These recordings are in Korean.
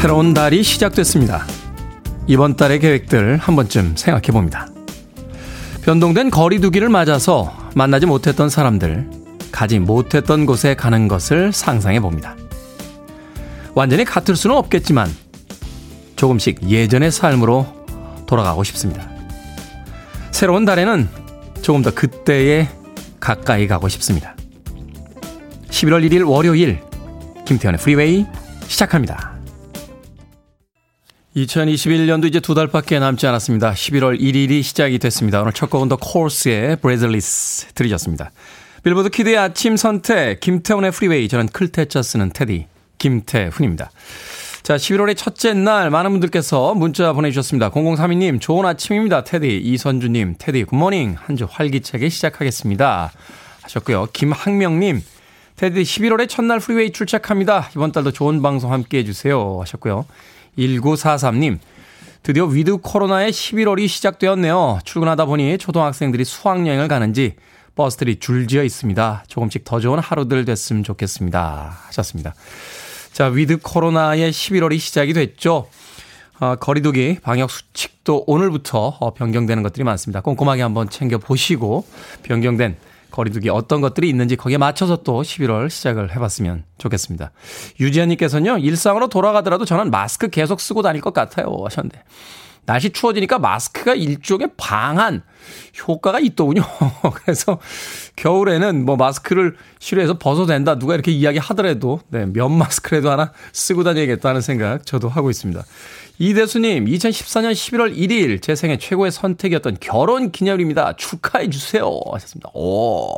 새로운 달이 시작됐습니다. 이번 달의 계획들 한 번쯤 생각해봅니다. 변동된 거리 두기를 맞아서 만나지 못했던 사람들, 가지 못했던 곳에 가는 것을 상상해봅니다. 완전히 같을 수는 없겠지만 조금씩 예전의 삶으로 돌아가고 싶습니다. 새로운 달에는 조금 더 그때에 가까이 가고 싶습니다. 11월 1일 월요일 김태현의 프리웨이 시작합니다. 2021년도 이제 두 달밖에 남지 않았습니다. 11월 1일이 시작이 됐습니다. 오늘 첫 곡은 더 코스의 브래들리스 들으셨습니다. 빌보드 키드의 아침 선택 김태훈의 프리웨이, 저는 클테짜 쓰는 테디 김태훈입니다. 자, 11월의 첫째 날 많은 분들께서 문자 보내주셨습니다. 0032님 좋은 아침입니다. 테디. 이선주님 테디 굿모닝, 한 주 활기차게 시작하겠습니다 하셨고요. 김학명님 테디 11월의 첫날 프리웨이 출첵합니다. 이번 달도 좋은 방송 함께해 주세요 하셨고요. 1943님 드디어 위드 코로나의 11월이 시작되었네요. 출근하다 보니 초등학생들이 수학여행을 가는지 버스들이 줄지어 있습니다. 조금씩 더 좋은 하루들 됐으면 좋겠습니다 하셨습니다. 자, 위드 코로나의 11월이 시작이 됐죠. 거리두기 방역 수칙도 오늘부터 변경되는 것들이 많습니다. 꼼꼼하게 한번 챙겨보시고 변경된 거리두기 어떤 것들이 있는지 거기에 맞춰서 또 11월 시작을 해봤으면 좋겠습니다. 유지현님께서는요. 일상으로 돌아가더라도 저는 마스크 계속 쓰고 다닐 것 같아요 하셨는데, 날씨 추워지니까 마스크가 일종의 방한 효과가 있더군요. 그래서 겨울에는 뭐 마스크를 실외에서 벗어도 된다, 누가 이렇게 이야기하더라도 네, 면 마스크라도 하나 쓰고 다녀야겠다는 생각 저도 하고 있습니다. 이대수님 2014년 11월 1일 제 생애 최고의 선택이었던 결혼기념일입니다. 축하해 주세요 하셨습니다. 오,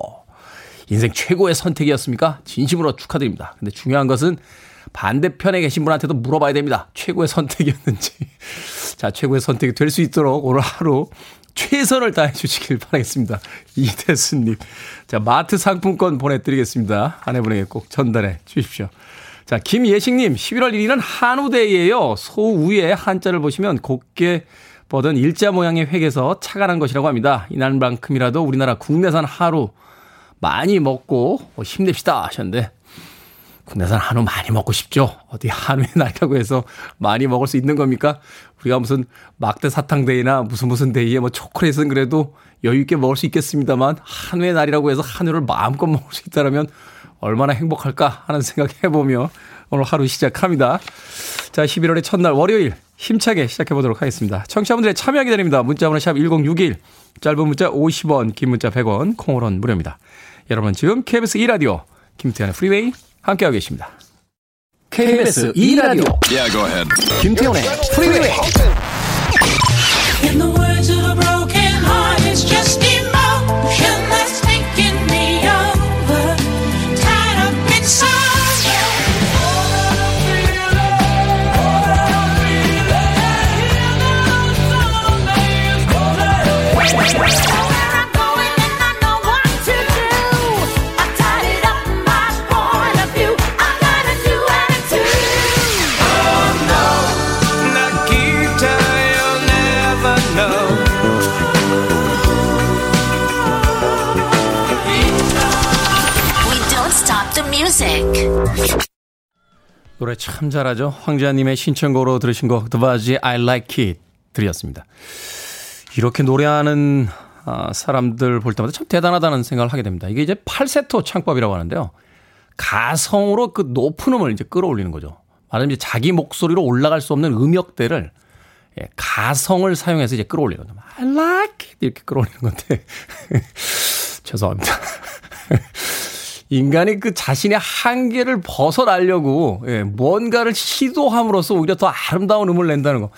인생 최고의 선택이었습니까? 진심으로 축하드립니다. 근데 중요한 것은 반대편에 계신 분한테도 물어봐야 됩니다. 최고의 선택이었는지. 자, 최고의 선택이 될 수 있도록 오늘 하루 최선을 다해 주시길 바라겠습니다. 이대수님. 자, 마트 상품권 보내드리겠습니다. 아내분에게 꼭 전달해 주십시오. 자, 김예식님. 11월 1일은 한우데이예요. 소우에 한자를 보시면 곱게 뻗은 일자 모양의 획에서 착안한 것이라고 합니다. 이날만큼이라도 우리나라 국내산 하루 많이 먹고 힘냅시다 하셨는데, 국내산 한우 많이 먹고 싶죠? 어디 한우의 날이라고 해서 많이 먹을 수 있는 겁니까? 우리가 무슨 막대 사탕 데이나 무슨 데이에 뭐 초콜릿은 그래도 여유 있게 먹을 수 있겠습니다만, 한우의 날이라고 해서 한우를 마음껏 먹을 수 있다면 얼마나 행복할까 하는 생각 해보며 오늘 하루 시작합니다. 자, 11월의 첫날 월요일 힘차게 시작해보도록 하겠습니다. 청취자분들의 참여 기다립니다. 문자번호 샵 1061, 짧은 문자 50원, 긴 문자 100원, 콩으로는 무료입니다. 여러분 지금 KBS 2라디오 김태현의 프리웨이 함께하고 계십니다. KBS 2라디오 김태훈의 프리웨이. 노래 참 잘하죠. 황자님의 신청곡으로 들으신 곡 더바지의 I Like It 들이었습니다. 이렇게 노래하는 사람들 볼 때마다 참 대단하다는 생각을 하게 됩니다. 이게 이제 팔세토 창법이라고 하는데요, 가성으로 그 높은 음을 이제 끌어올리는 거죠. 말하자면 이제 자기 목소리로 올라갈 수 없는 음역대를 가성을 사용해서 이제 끌어올리는 거죠. I Like It 이렇게 끌어올리는 건데 죄송합니다. 인간이 그 자신의 한계를 벗어나려고 뭔가를 시도함으로써 오히려 더 아름다운 음을 낸다는 거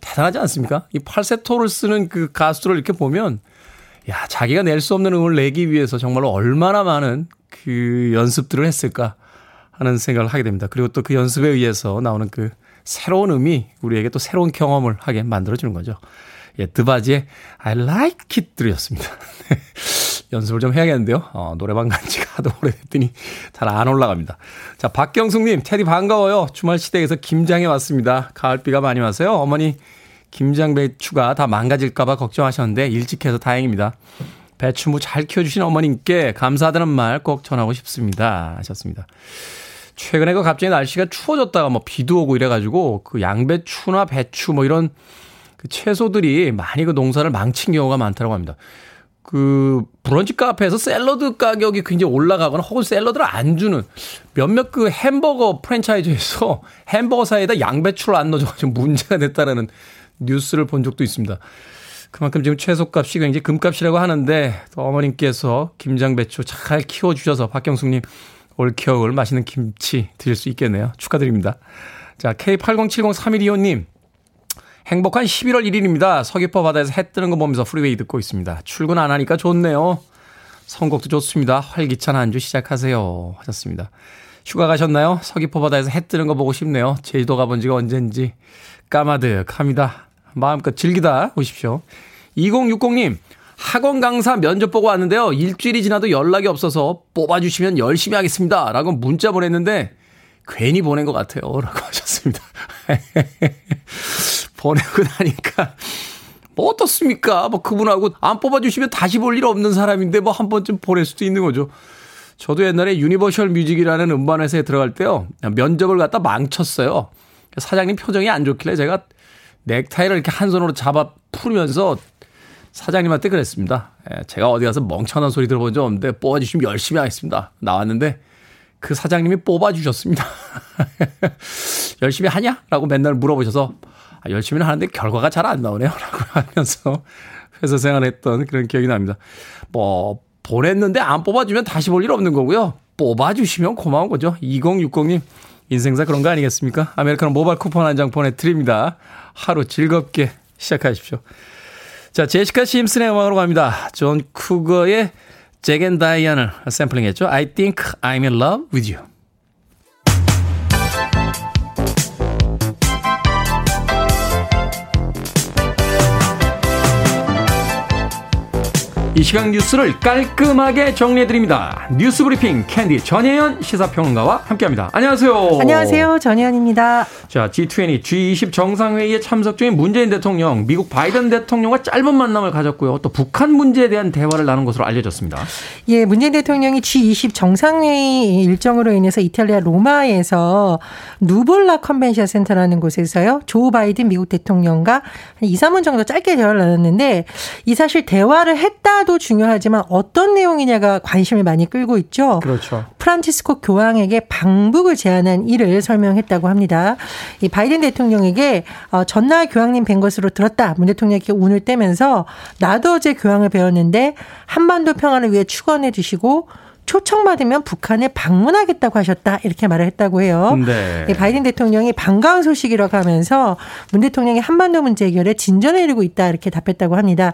대단하지 않습니까? 이 팔세토를 쓰는 그 가수를 이렇게 보면, 야, 자기가 낼 수 없는 음을 내기 위해서 정말로 얼마나 많은 그 연습들을 했을까 하는 생각을 하게 됩니다. 그리고 또 그 연습에 의해서 나오는 그 새로운 음이 우리에게 또 새로운 경험을 하게 만들어주는 거죠. 예, 드바지의 I like it 들이었습니다. 연습을 좀 해야겠는데요. 노래방 간 지가 하도 오래됐더니 잘 안 올라갑니다. 자, 박경숙님, 테디 반가워요. 주말 시댁에서 김장해 왔습니다. 가을비가 많이 와서요. 어머니 김장 배추가 다 망가질까봐 걱정하셨는데 일찍 해서 다행입니다. 배추무 잘 키워주신 어머님께 감사하다는 말 꼭 전하고 싶습니다 하셨습니다. 최근에 그 갑자기 날씨가 추워졌다가 뭐 비도 오고 이래가지고 그 양배추나 배추 뭐 이런 그 채소들이 많이 그 농사를 망친 경우가 많다고 합니다. 그 브런치 카페에서 샐러드 가격이 굉장히 올라가거나 혹은 샐러드를 안 주는 몇몇 그 햄버거 프랜차이즈에서 햄버거 사이에다 양배추를 안 넣어가지고 문제가 됐다라는 뉴스를 본 적도 있습니다. 그만큼 지금 채소값이 굉장히 금값이라고 하는데 또 어머님께서 김장배추 잘 키워주셔서 박경숙님 올겨울 맛있는 김치 드실 수 있겠네요. 축하드립니다. 자, K80703125님. 행복한 11월 1일입니다. 서귀포 바다에서 해 뜨는 거 보면서 프리웨이 듣고 있습니다. 출근 안 하니까 좋네요. 선곡도 좋습니다. 활기찬 한 주 시작하세요. 하셨습니다. 휴가 가셨나요? 서귀포 바다에서 해 뜨는 거 보고 싶네요. 제주도 가본 지가 언젠지 까마득합니다. 마음껏 즐기다 오십시오. 2060님. 학원 강사 면접 보고 왔는데요. 일주일이 지나도 연락이 없어서 뽑아주시면 열심히 하겠습니다. 라고 문자 보냈는데 괜히 보낸 것 같아요. 라고 하셨습니다. 보내고 나니까 뭐 어떻습니까? 뭐 그분하고 안 뽑아주시면 다시 볼 일 없는 사람인데 뭐 한 번쯤 보낼 수도 있는 거죠. 저도 옛날에 유니버셜 뮤직이라는 음반회사에 들어갈 때요. 면접을 갖다 망쳤어요. 사장님 표정이 안 좋길래 제가 넥타이를 이렇게 한 손으로 잡아 풀면서 사장님한테 그랬습니다. 제가 어디 가서 멍청한 소리 들어본 적 없는데 뽑아주시면 열심히 하겠습니다. 나왔는데 그 사장님이 뽑아주셨습니다. 열심히 하냐? 라고 맨날 물어보셔서 열심히는 하는데 결과가 잘 안 나오네요. 라고 하면서 회사 생활했던 그런 기억이 납니다. 뭐 보냈는데 안 뽑아주면 다시 볼 일 없는 거고요. 뽑아주시면 고마운 거죠. 2060님 인생사 그런 거 아니겠습니까? 아메리카노 모바일 쿠폰 한 장 보내드립니다. 하루 즐겁게 시작하십시오. 자, 제시카 심슨의 음악으로 갑니다. 존 쿠거의 잭 앤 다이안을 샘플링했죠. I think I'm in love with you. 이 시각 뉴스를 깔끔하게 정리해드립니다. 뉴스 브리핑 캔디 전혜연 시사평론가와 함께합니다. 안녕하세요. 안녕하세요. 전혜연입니다. 자, G20, G20 정상회의에 참석 중인 문재인 대통령, 미국 바이든 대통령과 짧은 만남을 가졌고요. 또 북한 문제에 대한 대화를 나눈 것으로 알려졌습니다. 예, 문재인 대통령이 G20 정상회의 일정으로 인해서 이탈리아 로마에서 누볼라 컨벤션 센터라는 곳에서요. 조 바이든 미국 대통령과 한 2, 3분 정도 짧게 대화를 나눴는데 이 사실 대화를 했다도 중요하지만 어떤 내용이냐가 관심을 많이 끌고 있죠. 그렇죠. 프란치스코 교황에게 방북을 제안한 일을 설명했다고 합니다. 이 바이든 대통령에게 전날 교황님 뵌 것으로 들었다. 문 대통령께 운을 떼면서 나도 어제 교황을 배웠는데 한반도 평화를 위해 축원해 주시고 초청받으면 북한에 방문하겠다고 하셨다. 이렇게 말을 했다고 해요. 네. 바이든 대통령이 반가운 소식이라고 하면서 문 대통령이 한반도 문제 해결에 진전을 이루고 있다. 이렇게 답했다고 합니다.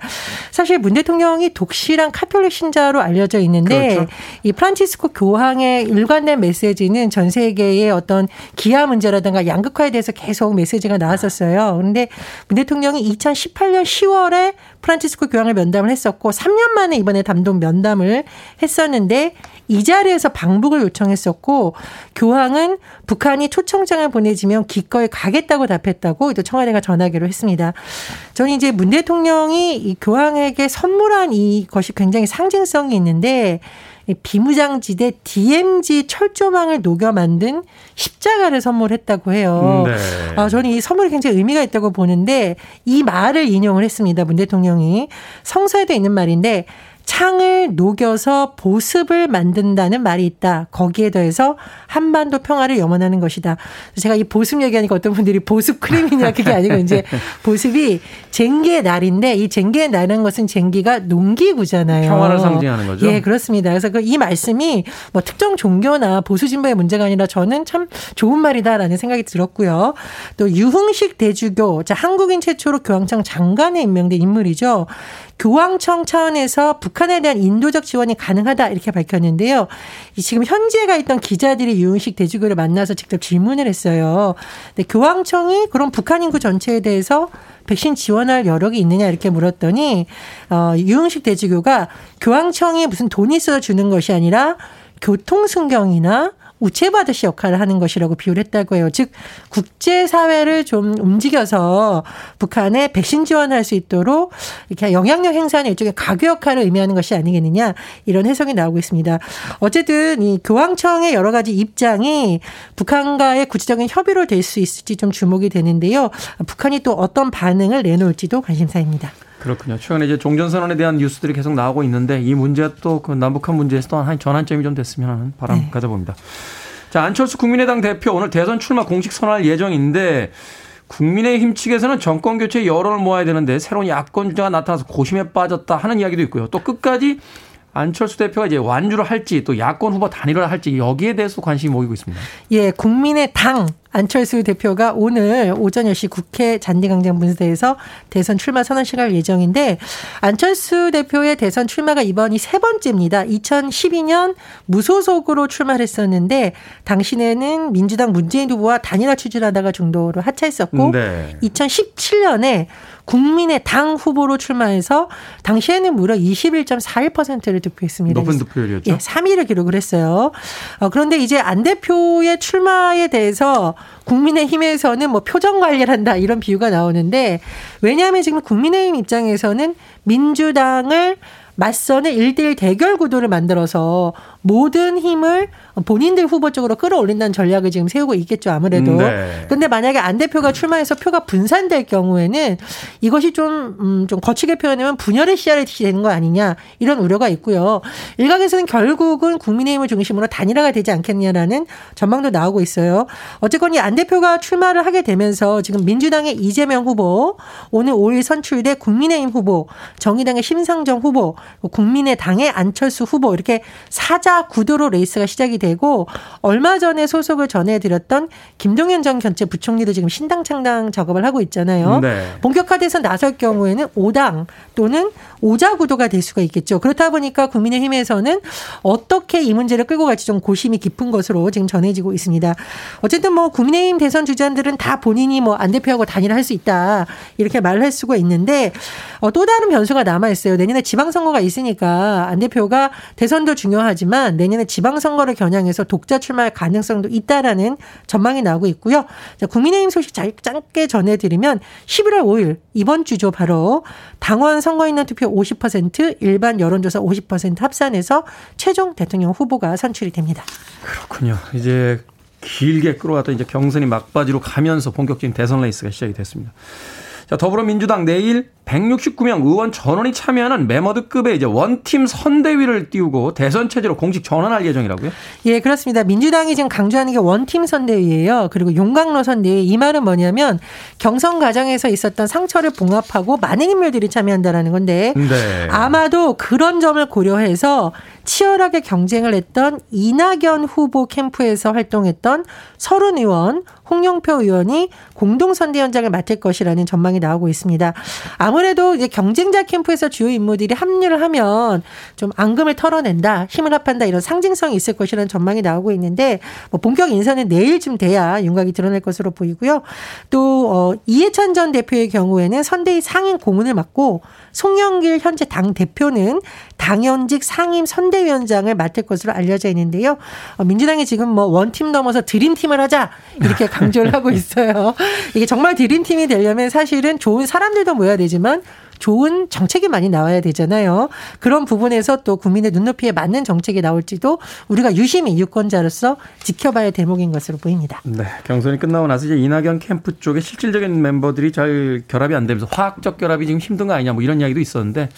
사실 문 대통령이 독실한 카톨릭 신자로 알려져 있는데 그렇죠. 이 프란치스코 교황의 일관된 메시지는 전 세계의 어떤 기아 문제라든가 양극화에 대해서 계속 메시지가 나왔었어요. 그런데 문 대통령이 2018년 10월에 프란치스코 교황을 면담을 했었고 3년 만에 이번에 단독 면담을 했었는데 이 자리에서 방북을 요청했었고 교황은 북한이 초청장을 보내지면 기꺼이 가겠다고 답했다고 또 청와대가 전하기로 했습니다. 저는 이제 문 대통령이 이 교황에게 선물한 이것이 굉장히 상징성이 있는데 비무장지대 DMZ 철조망을 녹여 만든 십자가를 선물했다고 해요. 네. 저는 이 선물이 굉장히 의미가 있다고 보는데 이 말을 인용을 했습니다. 문 대통령이. 성서에도 있는 말인데 창을 녹여서 보습을 만든다는 말이 있다. 거기에 더해서 한반도 평화를 염원하는 것이다. 제가 이 보습 얘기하니까 어떤 분들이 보습 크림이냐 그게 아니고 이제 보습이 쟁기의 날인데 이 쟁기의 날이라는 것은 쟁기가 농기구잖아요. 평화를 상징하는 거죠. 예, 그렇습니다. 그래서 이 말씀이 뭐 특정 종교나 보수 진보의 문제가 아니라 저는 참 좋은 말이다라는 생각이 들었고요. 또 유흥식 대주교, 한국인 최초로 교황청 장관에 임명된 인물이죠. 교황청 차원에서 북한에 대한 인도적 지원이 가능하다 이렇게 밝혔는데요. 지금 현지에 가 있던 기자들이 유흥식 대주교를 만나서 직접 질문을 했어요. 근데 교황청이 그럼 북한 인구 전체에 대해서 백신 지원할 여력이 있느냐 이렇게 물었더니 유흥식 대주교가 교황청이 무슨 돈이 있어서 주는 것이 아니라 교통순경이나 우체받으시 역할을 하는 것이라고 비유를 했다고 해요. 즉 국제사회를 좀 움직여서 북한에 백신 지원할 수 있도록 이렇게 영향력 행사하는 일종의 가교 역할을 의미하는 것이 아니겠느냐 이런 해석이 나오고 있습니다. 어쨌든 이 교황청의 여러 가지 입장이 북한과의 구체적인 협의로 될 수 있을지 좀 주목이 되는데요. 북한이 또 어떤 반응을 내놓을지도 관심사입니다. 그렇군요. 최근에 이제 종전선언에 대한 뉴스들이 계속 나오고 있는데 이 문제 또 그 남북한 문제에서 또 한 전환점이 좀 됐으면 하는 바람 네. 가져봅니다. 자, 안철수 국민의당 대표 오늘 대선 출마 공식 선언할 예정인데 국민의힘 측에서는 정권 교체 여론을 모아야 되는데 새로운 야권 주자가 나타나서 고심에 빠졌다 하는 이야기도 있고요. 또 끝까지 안철수 대표가 이제 완주를 할지 또 야권 후보 단일화를 할지 여기에 대해서 관심이 모이고 있습니다. 예, 국민의당 안철수 대표가 오늘 오전 10시 국회 잔디광장 분수대에서 대선 출마 선언식을 할 예정인데 안철수 대표의 대선 출마가 이번이 세 번째입니다. 2012년 무소속으로 출마를 했었는데 당시에는 민주당 문재인 후보와 단일화 추진을 하다가 중도로 하차했었고 네. 2017년에 국민의당 후보로 출마해서 당시에는 무려 21.41%를 득표했습니다. 높은 득표율이었죠. 예, 3위를 기록을 했어요. 그런데 이제 안 대표의 출마에 대해서 국민의힘에서는 뭐 표정 관리를 한다 이런 비유가 나오는데 왜냐하면 지금 국민의힘 입장에서는 민주당을 맞서는 1대1 대결 구도를 만들어서 모든 힘을 본인들 후보 쪽으로 끌어올린다는 전략을 지금 세우고 있겠죠 아무래도. 그런데 네. 만약에 안 대표가 출마해서 표가 분산될 경우에는 이것이 좀 거칠게 표현하면 분열의 씨앗이 되는 거 아니냐 이런 우려가 있고요. 일각에서는 결국은 국민의힘을 중심으로 단일화가 되지 않겠냐라는 전망도 나오고 있어요. 어쨌건 이 안 대표가 출마를 하게 되면서 지금 민주당의 이재명 후보, 오늘 5일 선출돼 국민의힘 후보, 정의당의 심상정 후보, 국민의당의 안철수 후보 이렇게 4자 구도로 레이스가 시작이 되고 얼마 전에 소속을 전해드렸던 김동연 전 경제부총리도 지금 신당 창당 작업을 하고 있잖아요. 네. 본격화돼서 나설 경우에는 5당 또는 5자 구도가 될 수가 있겠죠. 그렇다 보니까 국민의힘에서는 어떻게 이 문제를 끌고 갈지 좀 고심이 깊은 것으로 지금 전해지고 있습니다. 어쨌든 뭐 국민의힘 대선 주자들은 다 본인이 뭐 안 대표하고 단일화할 수 있다 이렇게 말을 할 수가 있는데 또 다른 변수가 남아있어요. 내년에 지방선거가 있으니까 안 대표가 대선도 중요하지만 내년에 지방선거를 겨냥해서 독자 출마할 가능성도 있다라는 전망이 나오고 있고요. 자, 국민의힘 소식 짧게 전해드리면 11월 5일 이번 주죠. 바로 당원 선거인단 투표 50% 일반 여론조사 50% 합산해서 최종 대통령 후보가 선출이 됩니다. 그렇군요. 이제 길게 끌어왔던 이제 경선이 막바지로 가면서 본격적인 대선 레이스가 시작이 됐습니다. 자, 더불어민주당 내일 169명 의원 전원이 참여하는 메머드급의 이제 원팀 선대위를 띄우고 대선 체제로 공식 전환할 예정이라고요? 예, 그렇습니다. 민주당이 지금 강조하는 게 원팀 선대위예요. 그리고 용강로 선대위. 이 말은 뭐냐면 경선 과정에서 있었던 상처를 봉합하고 많은 인물들이 참여한다라는 건데 네. 아마도 그런 점을 고려해서 치열하게 경쟁을 했던 이낙연 후보 캠프에서 활동했던 설훈 의원, 홍영표 의원이 공동선대위원장을 맡을 것이라는 전망이 나오고 있습니다. 아무래도 이제 경쟁자 캠프에서 주요 인물들이 합류를 하면 좀 앙금을 털어낸다, 힘을 합한다 이런 상징성이 있을 것이라는 전망이 나오고 있는데 뭐 본격 인사는 내일쯤 돼야 윤곽이 드러날 것으로 보이고요. 또 이해찬 전 대표의 경우에는 선대위 상임 고문을 맡고 송영길 현재 당 대표는 당연직 상임 선대위원장을 맡을 것으로 알려져 있는데요. 민주당이 지금 뭐 원팀 넘어서 드림팀을 하자 이렇게 강조를 하고 있어요. 이게 정말 드림팀이 되려면 사실은 좋은 사람들도 모여야 되지만 좋은 정책이 많이 나와야 되잖아요. 그런 부분에서 또 국민의 눈높이에 맞는 정책이 나올지도 우리가 유심히 유권자로서 지켜봐야 대목인 것으로 보입니다. 네, 경선이 끝나고 나서 이제 이낙연 캠프 쪽에 실질적인 멤버들이 잘 결합이 안 되면서 화학적 결합이 지금 힘든 거 아니냐 뭐 이런 이야기도 있었는데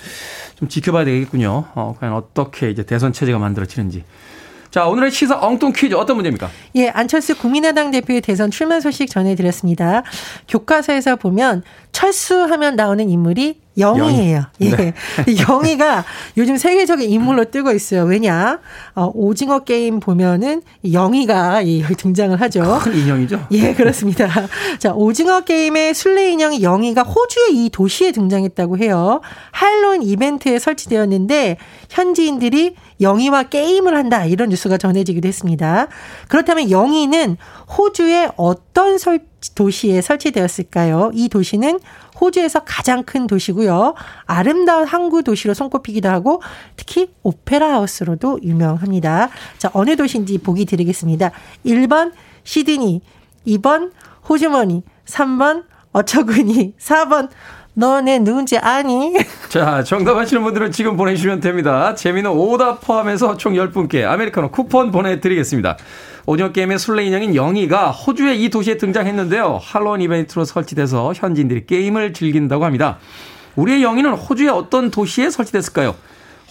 좀 지켜봐야 되겠군요. 과연 어떻게 이제 대선 체제가 만들어지는지. 자, 오늘의 시사 엉뚱 퀴즈 어떤 문제입니까? 예, 안철수 국민의당 대표의 대선 출마 소식 전해드렸습니다. 교과서에서 보면 철수하면 나오는 인물이 영희예요. 예. 네. 영희가 요즘 세계적인 인물로 뜨고 있어요. 왜냐? 오징어 게임 보면은 영희가 등장을 하죠. 큰 인형이죠? 예, 그렇습니다. 자, 오징어 게임의 술래 인형이 영희가 호주의 이 도시에 등장했다고 해요. 할로윈 이벤트에 설치되었는데 현지인들이 영희와 게임을 한다 이런 뉴스가 전해지기도 했습니다. 그렇다면 영희는 호주의 어떤 도시에 설치되었을까요? 이 도시는 호주에서 가장 큰 도시고요. 아름다운 항구 도시로 손꼽히기도 하고 특히 오페라 하우스로도 유명합니다. 자, 어느 도시인지 보기 드리겠습니다. 1번 시드니, 2번 호주머니, 3번 어처구니, 4번 너네 누군지 아니? 자, 정답하시는 분들은 지금 보내주시면 됩니다. 재미있는 오답 포함해서 총 10분께 아메리카노 쿠폰 보내드리겠습니다. 오징어 게임의 술래 인형인 영희가 호주의 이 도시에 등장했는데요. 할로윈 이벤트로 설치돼서 현지인들이 게임을 즐긴다고 합니다. 우리의 영희는 호주의 어떤 도시에 설치됐을까요?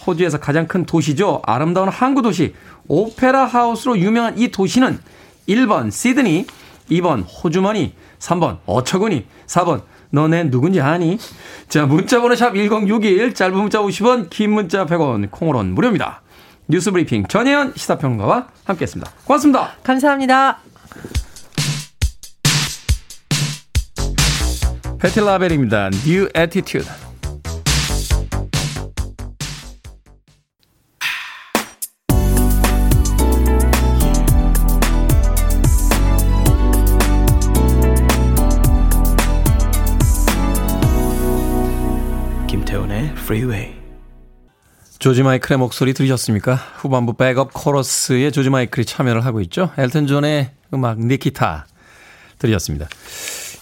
호주에서 가장 큰 도시죠. 아름다운 항구 도시 오페라 하우스로 유명한 이 도시는 1번 시드니, 2번 호주머니, 3번 어처구니, 4번 너네 누군지 아니? 자, 문자번호 샵 1061, 짧은 문자 50원, 긴 문자 100원, 콩으로는 무료입니다. 뉴스브리핑 전혜연 시사평론가와 함께했습니다. 고맙습니다. 감사합니다. 패티 라벨입니다. New Attitude. 김태훈의 Freeway. 조지 마이클의 목소리 들으셨습니까? 후반부 백업 코러스에 조지 마이클이 참여를 하고 있죠. 엘튼 존의 음악 니키타 들으셨습니다.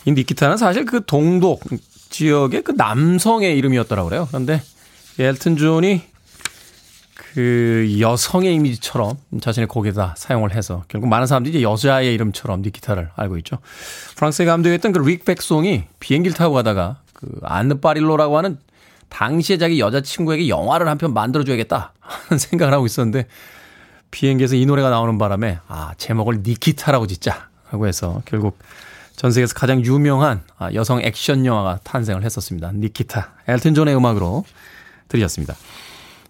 이 니키타는 사실 그 동독 지역의 그 남성의 이름이었더라고 그래요. 그런데 엘튼 존이 그 여성의 이미지처럼 자신의 곡에다 사용을 해서 결국 많은 사람들이 이제 여자의 이름처럼 니키타를 알고 있죠. 프랑스에 감독했던 그 릭 백송이 비행기를 타고 가다가 그 안느 파릴로라고 하는 당시에 자기 여자친구에게 영화를 한 편 만들어줘야겠다 하는 생각을 하고 있었는데 비행기에서 이 노래가 나오는 바람에 아, 제목을 니키타라고 짓자 하고 해서 결국 전 세계에서 가장 유명한 여성 액션 영화가 탄생을 했었습니다. 니키타, 엘튼 존의 음악으로 들으셨습니다.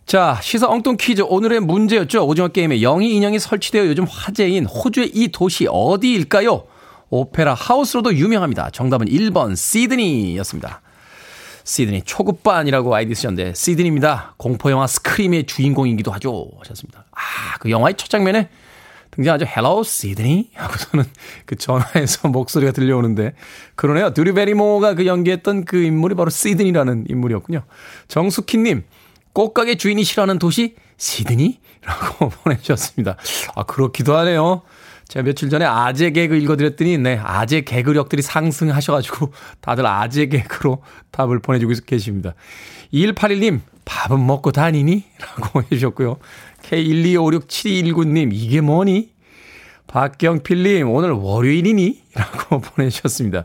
자, 시사 엉뚱 퀴즈 오늘의 문제였죠. 오징어 게임에 영희 인형이 설치되어 요즘 화제인 호주의 이 도시 어디일까요? 오페라 하우스로도 유명합니다. 정답은 1번 시드니였습니다. 시드니 초급반이라고 아이디 쓰셨는데 시드니입니다. 공포영화 스크림의 주인공이기도 하죠 하셨습니다. 아, 그 영화의 첫 장면에 등장하죠. 헬로 시드니 하고서는 그 전화에서 목소리가 들려오는데 그러네요. 드류 베리모어가 그 연기했던 그 인물이 바로 시드니라는 인물이었군요. 정숙희님, 꽃가게 주인이 싫어하는 도시 시드니라고 보내주셨습니다. 아, 그렇기도 하네요. 제가 며칠 전에 아재 개그 읽어드렸더니, 네, 아재 개그력들이 상승하셔가지고, 다들 아재 개그로 답을 보내주고 계십니다. 2181님, 밥은 먹고 다니니? 라고 해주셨고요. K12567219님, 이게 뭐니? 박경필님, 오늘 월요일이니? 라고 보내주셨습니다.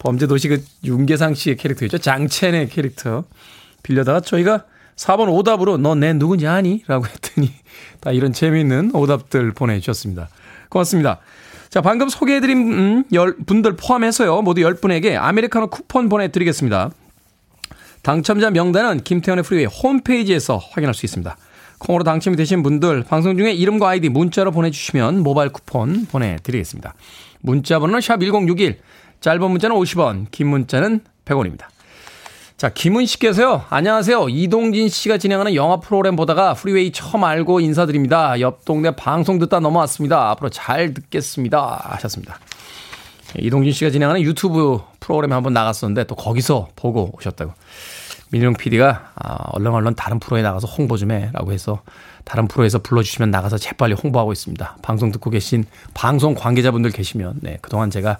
범죄도시 그 윤계상 씨의 캐릭터였죠. 장첸의 캐릭터. 빌려다가 저희가 4번 오답으로, 넌 내 누군지 아니? 라고 했더니, 다 이런 재미있는 오답들 보내주셨습니다. 고맙습니다. 자, 방금 소개해드린 분들 포함해서요, 모두 10분에게 아메리카노 쿠폰 보내드리겠습니다. 당첨자 명단은 김태현의 프리웨이 홈페이지에서 확인할 수 있습니다. 콩으로 당첨이 되신 분들 방송 중에 이름과 아이디 문자로 보내주시면 모바일 쿠폰 보내드리겠습니다. 문자 번호는 샵1061, 짧은 문자는 50원, 긴 문자는 100원입니다. 자, 김은 씨께서요. 안녕하세요. 이동진 씨가 진행하는 영화 프로그램 보다가 프리웨이 처음 알고 인사드립니다. 옆 동네 방송 듣다 넘어왔습니다. 앞으로 잘 듣겠습니다 하셨습니다. 이동진 씨가 진행하는 유튜브 프로그램에 한번 나갔었는데 또 거기서 보고 오셨다고. 민용 PD가 얼렁얼렁 다른 프로에 나가서 홍보 좀 해라고 해서 다른 프로에서 불러주시면 나가서 재빨리 홍보하고 있습니다. 방송 듣고 계신 방송 관계자분들 계시면 네, 그동안 제가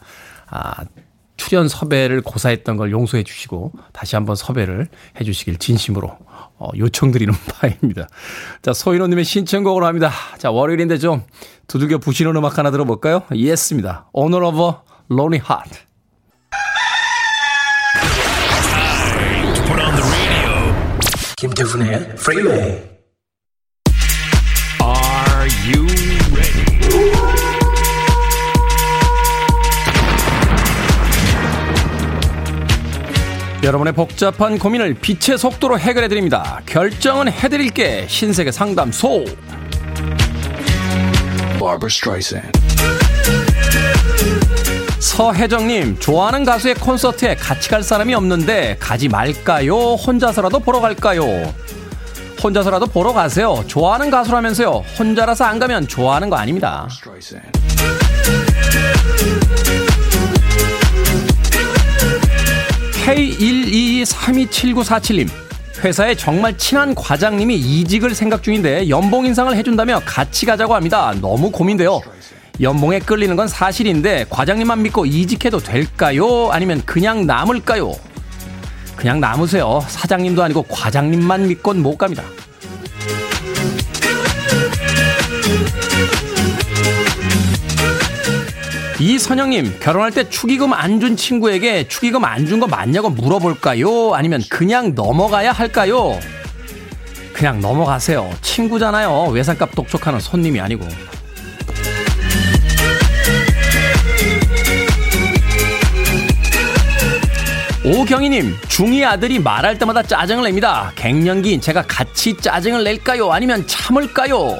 출연 섭외를 고사했던 걸 용서해 주시고 다시 한번 섭외를 해 주시길 진심으로 요청드리는 바입니다. 자, 소인호님의 신청곡으로 합니다. 자, 월요일인데 좀 두들겨 부시는 음악 하나 들어볼까요? 예스입니다. Honor of a Lonely Heart. 김태훈의 Freeway. Are you 여러분의 복잡한 고민을 빛의 속도로 해결해드립니다. 결정은 해드릴게. 신세계 상담소. 바버 스트라이샌. 서혜정님, 좋아하는 가수의 콘서트에 같이 갈 사람이 없는데 가지 말까요? 혼자서라도 보러 갈까요? 혼자서라도 보러 가세요. 좋아하는 가수라면서요. 혼자라서 안 가면 좋아하는 거 아닙니다. K122327947님, 회사에 정말 친한 과장님이 이직을 생각 중인데 연봉 인상을 해준다며 같이 가자고 합니다. 너무 고민돼요. 연봉에 끌리는 건 사실인데 과장님만 믿고 이직해도 될까요? 아니면 그냥 남을까요? 그냥 남으세요. 사장님도 아니고 과장님만 믿곤 못 갑니다. 이선영님, 결혼할 때 축의금 안 준 친구에게 축의금 안 준 거 맞냐고 물어볼까요? 아니면 그냥 넘어가야 할까요? 그냥 넘어가세요. 친구잖아요. 외상값 독촉하는 손님이 아니고. 5경희님, 중2 아들이 말할 때마다 짜증을 냅니다. 갱년기인 제가 같이 짜증을 낼까요? 아니면 참을까요?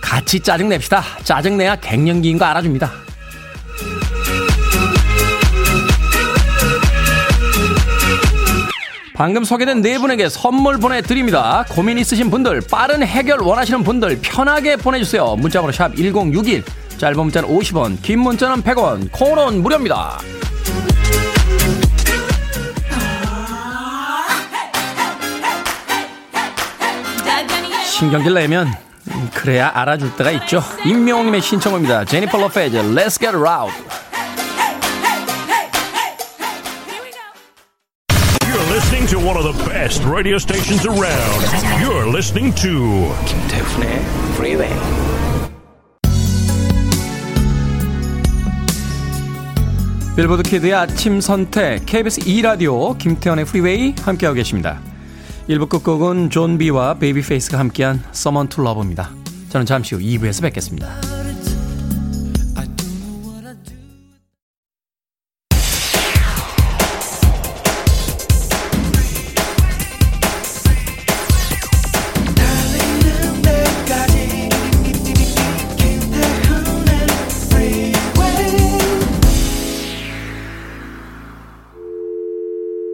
같이 짜증 냅시다. 짜증내야 갱년기인 거 알아줍니다. 방금 소개된 네 분에게 선물 보내드립니다. 고민 있으신 분들, 빠른 해결 원하시는 분들 편하게 보내주세요. 문자번호 샵 1061, 짧은 문자는 50원, 긴 문자는 100원, 콩은 무료입니다. 신경질 내면 그래야 알아줄 때가 있죠. 임명님의 신청입니다. 제니퍼 로페즈, Let's Get Loud. To one of the best radio stations around. You're listening to 김태훈의 Freeway. 빌보드 키드의 아침 선택 KBS 2라디오 김태훈의 Freeway 함께하고 계십니다. 1부 끝곡은 존 B와 베이비페이스가 함께한 Someone to Love입니다. 저는 잠시 후 2부에서 뵙겠습니다.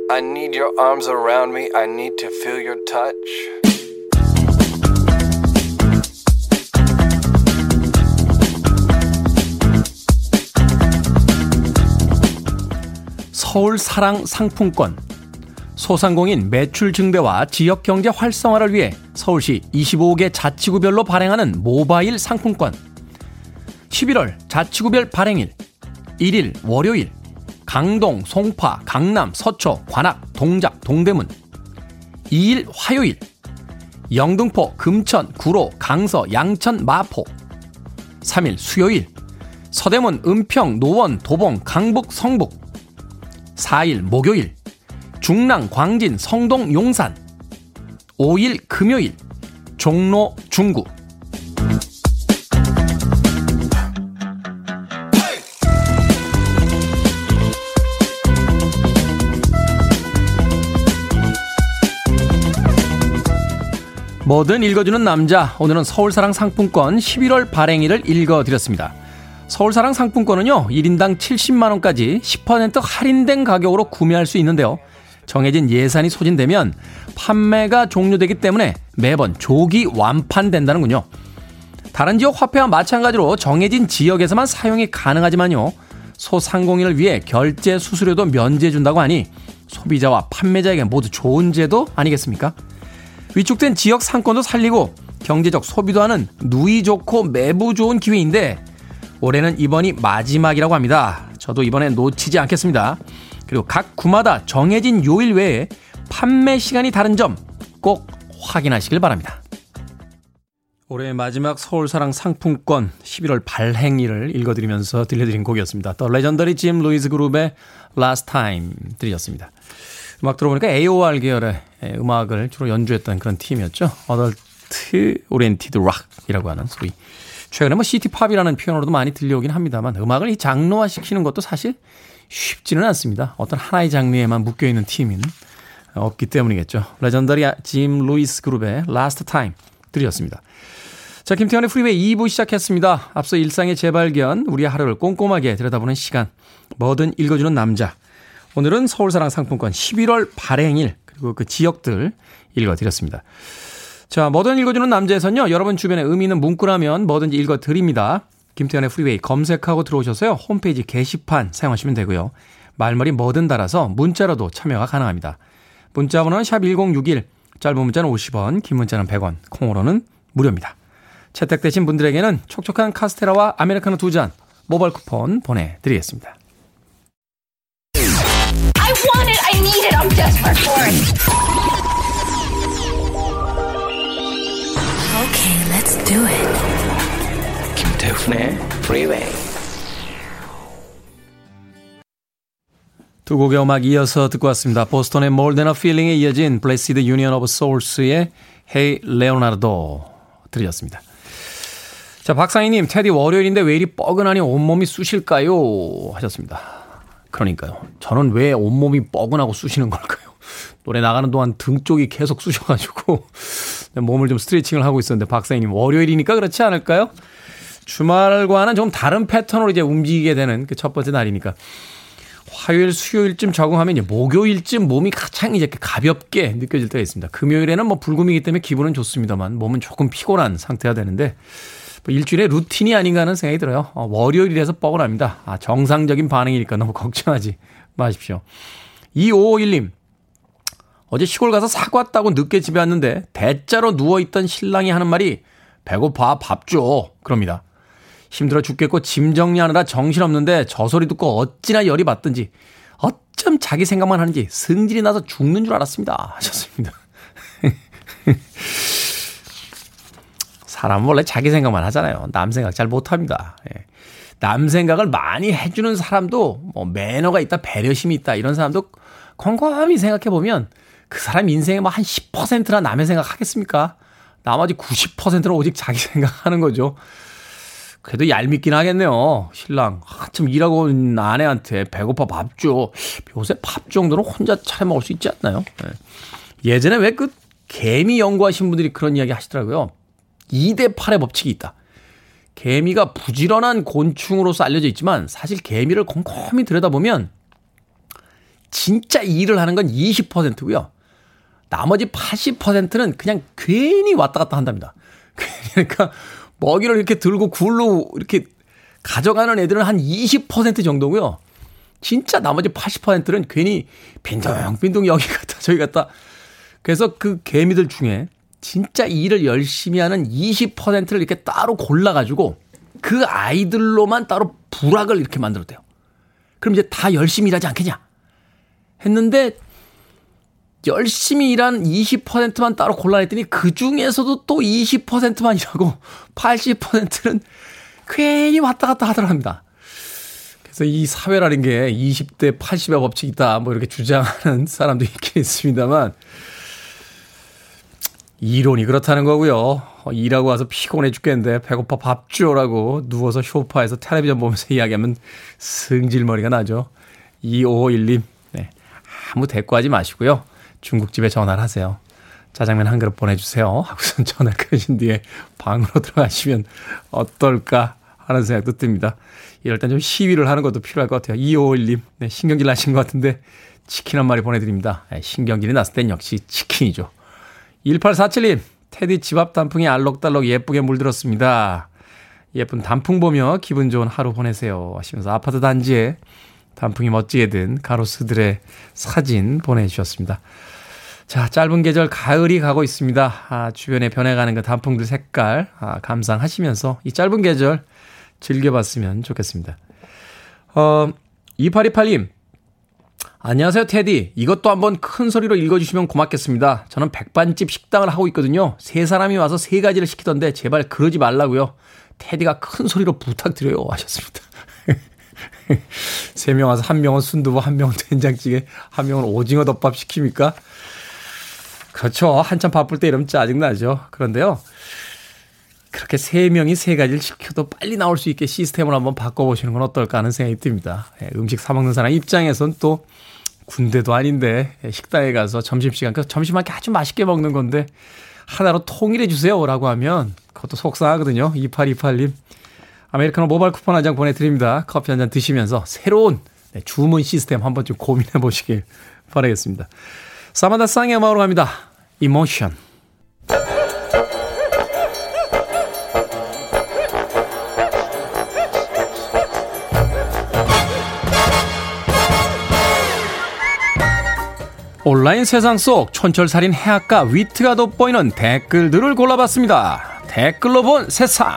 I need your arms around me. I need to feel your touch. 서울 사랑 상품권. 소상공인 매출 증대와 지역 경제 활성화를 위해 서울시 25개 자치구별로 발행하는 모바일 상품권. 11월 자치구별 발행일 1일 월요일. 강동, 송파, 강남, 서초, 관악, 동작, 동대문. 2일 화요일 영등포, 금천, 구로, 강서, 양천, 마포. 3일 수요일 서대문, 은평, 노원, 도봉, 강북, 성북. 4일 목요일 중랑, 광진, 성동, 용산. 5일 금요일 종로, 중구. 뭐든 읽어주는 남자, 오늘은 서울사랑 상품권 11월 발행일을 읽어드렸습니다. 서울사랑 상품권은요, 1인당 70만원까지 10% 할인된 가격으로 구매할 수 있는데요. 정해진 예산이 소진되면 판매가 종료되기 때문에 매번 조기 완판된다는군요. 다른 지역 화폐와 마찬가지로 정해진 지역에서만 사용이 가능하지만요, 소상공인을 위해 결제 수수료도 면제해준다고 하니 소비자와 판매자에게 모두 좋은 제도 아니겠습니까? 위축된 지역 상권도 살리고 경제적 소비도 하는 누이 좋고 매부 좋은 기회인데 올해는 이번이 마지막이라고 합니다. 저도 이번에 놓치지 않겠습니다. 그리고 각 구마다 정해진 요일 외에 판매 시간이 다른 점 꼭 확인하시길 바랍니다. 올해의 마지막 서울사랑 상품권 11월 발행일을 읽어드리면서 들려드린 곡이었습니다. 더 레전더리 짐 루이즈 그룹의 Last Time 들으셨습니다. 음악 들어보니까 AOR 계열의 음악을 주로 연주했던 그런 팀이었죠. 어덜트 오리엔티드 락이라고 하는 소리. 최근에 뭐 시티팝이라는 표현으로도 많이 들려오긴 합니다만 음악을 이 장르화시키는 것도 사실 쉽지는 않습니다. 어떤 하나의 장르에만 묶여있는 팀은 없기 때문이겠죠. 레전더리 짐 루이스 그룹의 라스트 타임 들이었습니다. 자, 김태현의 프리웨이 2부 시작했습니다. 앞서 일상의 재발견, 우리의 하루를 꼼꼼하게 들여다보는 시간, 뭐든 읽어주는 남자. 오늘은 서울사랑 상품권 11월 발행일, 그리고 그 지역들 읽어드렸습니다. 자, 뭐든 읽어주는 남자에서는요, 여러분 주변에 의미 있는 문구라면 뭐든지 읽어드립니다. 김태현의 프리웨이 검색하고 들어오셔서요, 홈페이지 게시판 사용하시면 되고요. 말머리 뭐든 달아서 문자로도 참여가 가능합니다. 문자 번호는 샵1061, 짧은 문자는 50원, 긴 문자는 100원, 콩으로는 무료입니다. 채택되신 분들에게는 촉촉한 카스테라와 아메리카노 2잔 모바일 쿠폰 보내드리겠습니다. I want it, I need it, I'm desperate for it. Okay, let's do it. 김태훈의 Freeway. 두 곡의 음악 이어서 듣고 왔습니다. 보스턴의 More Than a Feeling에 이어진 Blessed Union of Souls의 Hey Leonardo 들으셨습니다. 자, 박상희님, 테디 월요일인데 왜 이리 뻐근하니 온몸이 쑤실까요? 하셨습니다. 그러니까요. 저는 왜 온몸이 뻐근하고 쑤시는 걸까요? 노래 나가는 동안 등 쪽이 계속 쑤셔가지고 몸을 좀 스트레칭을 하고 있었는데 박사님 월요일이니까 그렇지 않을까요? 주말과는 좀 다른 패턴으로 이제 움직이게 되는 그 첫 번째 날이니까 화요일, 수요일쯤 적응하면 이제 목요일쯤 몸이 가장 이제 가볍게 느껴질 때가 있습니다. 금요일에는 뭐 불금이기 때문에 기분은 좋습니다만 몸은 조금 피곤한 상태가 되는데 일주일의 루틴이 아닌가 하는 생각이 들어요. 월요일이라서 뻐근합니다. 정상적인 반응이니까 너무 걱정하지 마십시오. 2551님. 어제 시골 가서 사과 따고 늦게 집에 왔는데 대자로 누워있던 신랑이 하는 말이 배고파 밥 줘. 그럽니다. 힘들어 죽겠고 짐 정리하느라 정신없는데 저 소리 듣고 어찌나 열이 받든지 어쩜 자기 생각만 하는지 승질이 나서 죽는 줄 알았습니다. 하셨습니다. 사람은 원래 자기 생각만 하잖아요. 남 생각 잘 못합니다. 예. 남 생각을 많이 해주는 사람도 뭐 매너가 있다, 배려심이 있다 이런 사람도 곰곰이 생각해보면 그 사람 인생의 뭐 한 10%나 남의 생각 하겠습니까? 나머지 90%는 오직 자기 생각하는 거죠. 그래도 얄밉긴 하겠네요. 신랑 한참 일하고 온 아내한테 배고파 밥 줘. 요새 밥 정도는 혼자 차려 먹을 수 있지 않나요? 예. 예전에 왜 그 개미 연구하신 분들이 그런 이야기 하시더라고요. 2대 8의 법칙이 있다. 개미가 부지런한 곤충으로서 알려져 있지만 사실 개미를 곰곰이 들여다보면 진짜 일을 하는 건 20%고요. 나머지 80%는 그냥 괜히 왔다 갔다 한답니다. 그러니까 먹이를 이렇게 들고 굴로 이렇게 가져가는 애들은 한 20% 정도고요. 진짜 나머지 80%는 괜히 빈둥빈둥 여기 갔다 저기 갔다. 그래서 그 개미들 중에 진짜 일을 열심히 하는 20%를 이렇게 따로 골라가지고 그 아이들로만 따로 부락을 이렇게 만들었대요. 그럼 이제 다 열심히 일하지 않겠냐 했는데 열심히 일한 20%만 따로 골라냈더니 그 중에서도 또 20%만 일하고 80%는 괜히 왔다 갔다 하더랍니다. 그래서 이 사회라는 게 20대 80의 법칙이 있다 뭐 이렇게 주장하는 사람도 있긴 있습니다만 이론이 그렇다는 거고요. 일하고 와서 피곤해 죽겠는데 배고파 밥 주라고 누워서 쇼파에서 텔레비전 보면서 이야기하면 승질머리가 나죠. 2551님 네, 아무 대꾸하지 마시고요. 중국집에 전화를 하세요. 짜장면 한 그릇 보내주세요. 하고선 전화 끄신 뒤에 방으로 들어가시면 어떨까 하는 생각도 듭니다. 이럴 땐 좀 시위를 하는 것도 필요할 것 같아요. 2551님 네, 신경질 나신 것 같은데 치킨 한 마리 보내드립니다. 네, 신경질이 났을 땐 역시 치킨이죠. 1847님, 테디 집 앞 단풍이 알록달록 예쁘게 물들었습니다. 예쁜 단풍 보며 기분 좋은 하루 보내세요 하시면서 아파트 단지에 단풍이 멋지게 든 가로수들의 사진 보내주셨습니다. 자, 짧은 계절 가을이 가고 있습니다. 주변에 변해가는 그 단풍들 색깔 감상하시면서 이 짧은 계절 즐겨봤으면 좋겠습니다. 2828님. 안녕하세요 테디. 이것도 한번 큰 소리로 읽어주시면 고맙겠습니다. 저는 백반집 식당을 하고 있거든요. 세 사람이 와서 세 가지를 시키던데 제발 그러지 말라고요. 테디가 큰 소리로 부탁드려요 하셨습니다. 세 명 와서 한 명은 순두부, 한 명은 된장찌개, 한 명은 오징어 덮밥 시킵니까? 그렇죠. 한참 바쁠 때 이러면 짜증나죠. 그런데요. 그렇게 세 명이 세 가지를 시켜도 빨리 나올 수 있게 시스템을 한번 바꿔보시는 건 어떨까 하는 생각이 듭니다. 음식 사 먹는 사람 입장에선 또 군대도 아닌데 식당에 가서 점심시간 그 점심 한 끼 아주 맛있게 먹는 건데 하나로 통일해 주세요라고 하면 그것도 속상하거든요. 2828님 아메리카노 모바일 쿠폰 한 장 보내드립니다. 커피 한 잔 드시면서 새로운 주문 시스템 한번 좀 고민해 보시길 바라겠습니다. 사마다 쌍의 음악으로 갑니다. 이모션. 온라인 세상 속 촌철살인 해학과 위트가 돋보이는 댓글들을 골라봤습니다. 댓글로 본 세상.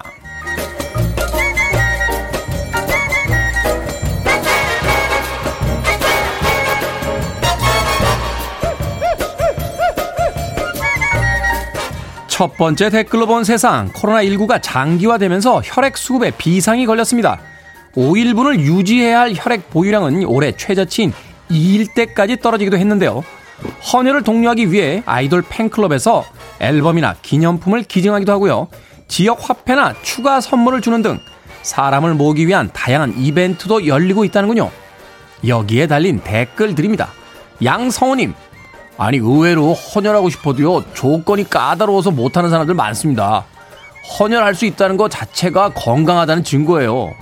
첫 번째 댓글로 본 세상. 코로나19가 장기화되면서 혈액 수급에 비상이 걸렸습니다. 5일분을 유지해야 할 혈액 보유량은 올해 최저치인 2일 때까지 떨어지기도 했는데요. 헌혈을 독려하기 위해 아이돌 팬클럽에서 앨범이나 기념품을 기증하기도 하고요. 지역 화폐나 추가 선물을 주는 등 사람을 모으기 위한 다양한 이벤트도 열리고 있다는군요. 여기에 달린 댓글들입니다. 양성호님. 아니 의외로 헌혈하고 싶어도요. 조건이 까다로워서 못하는 사람들 많습니다. 헌혈할 수 있다는 것 자체가 건강하다는 증거예요.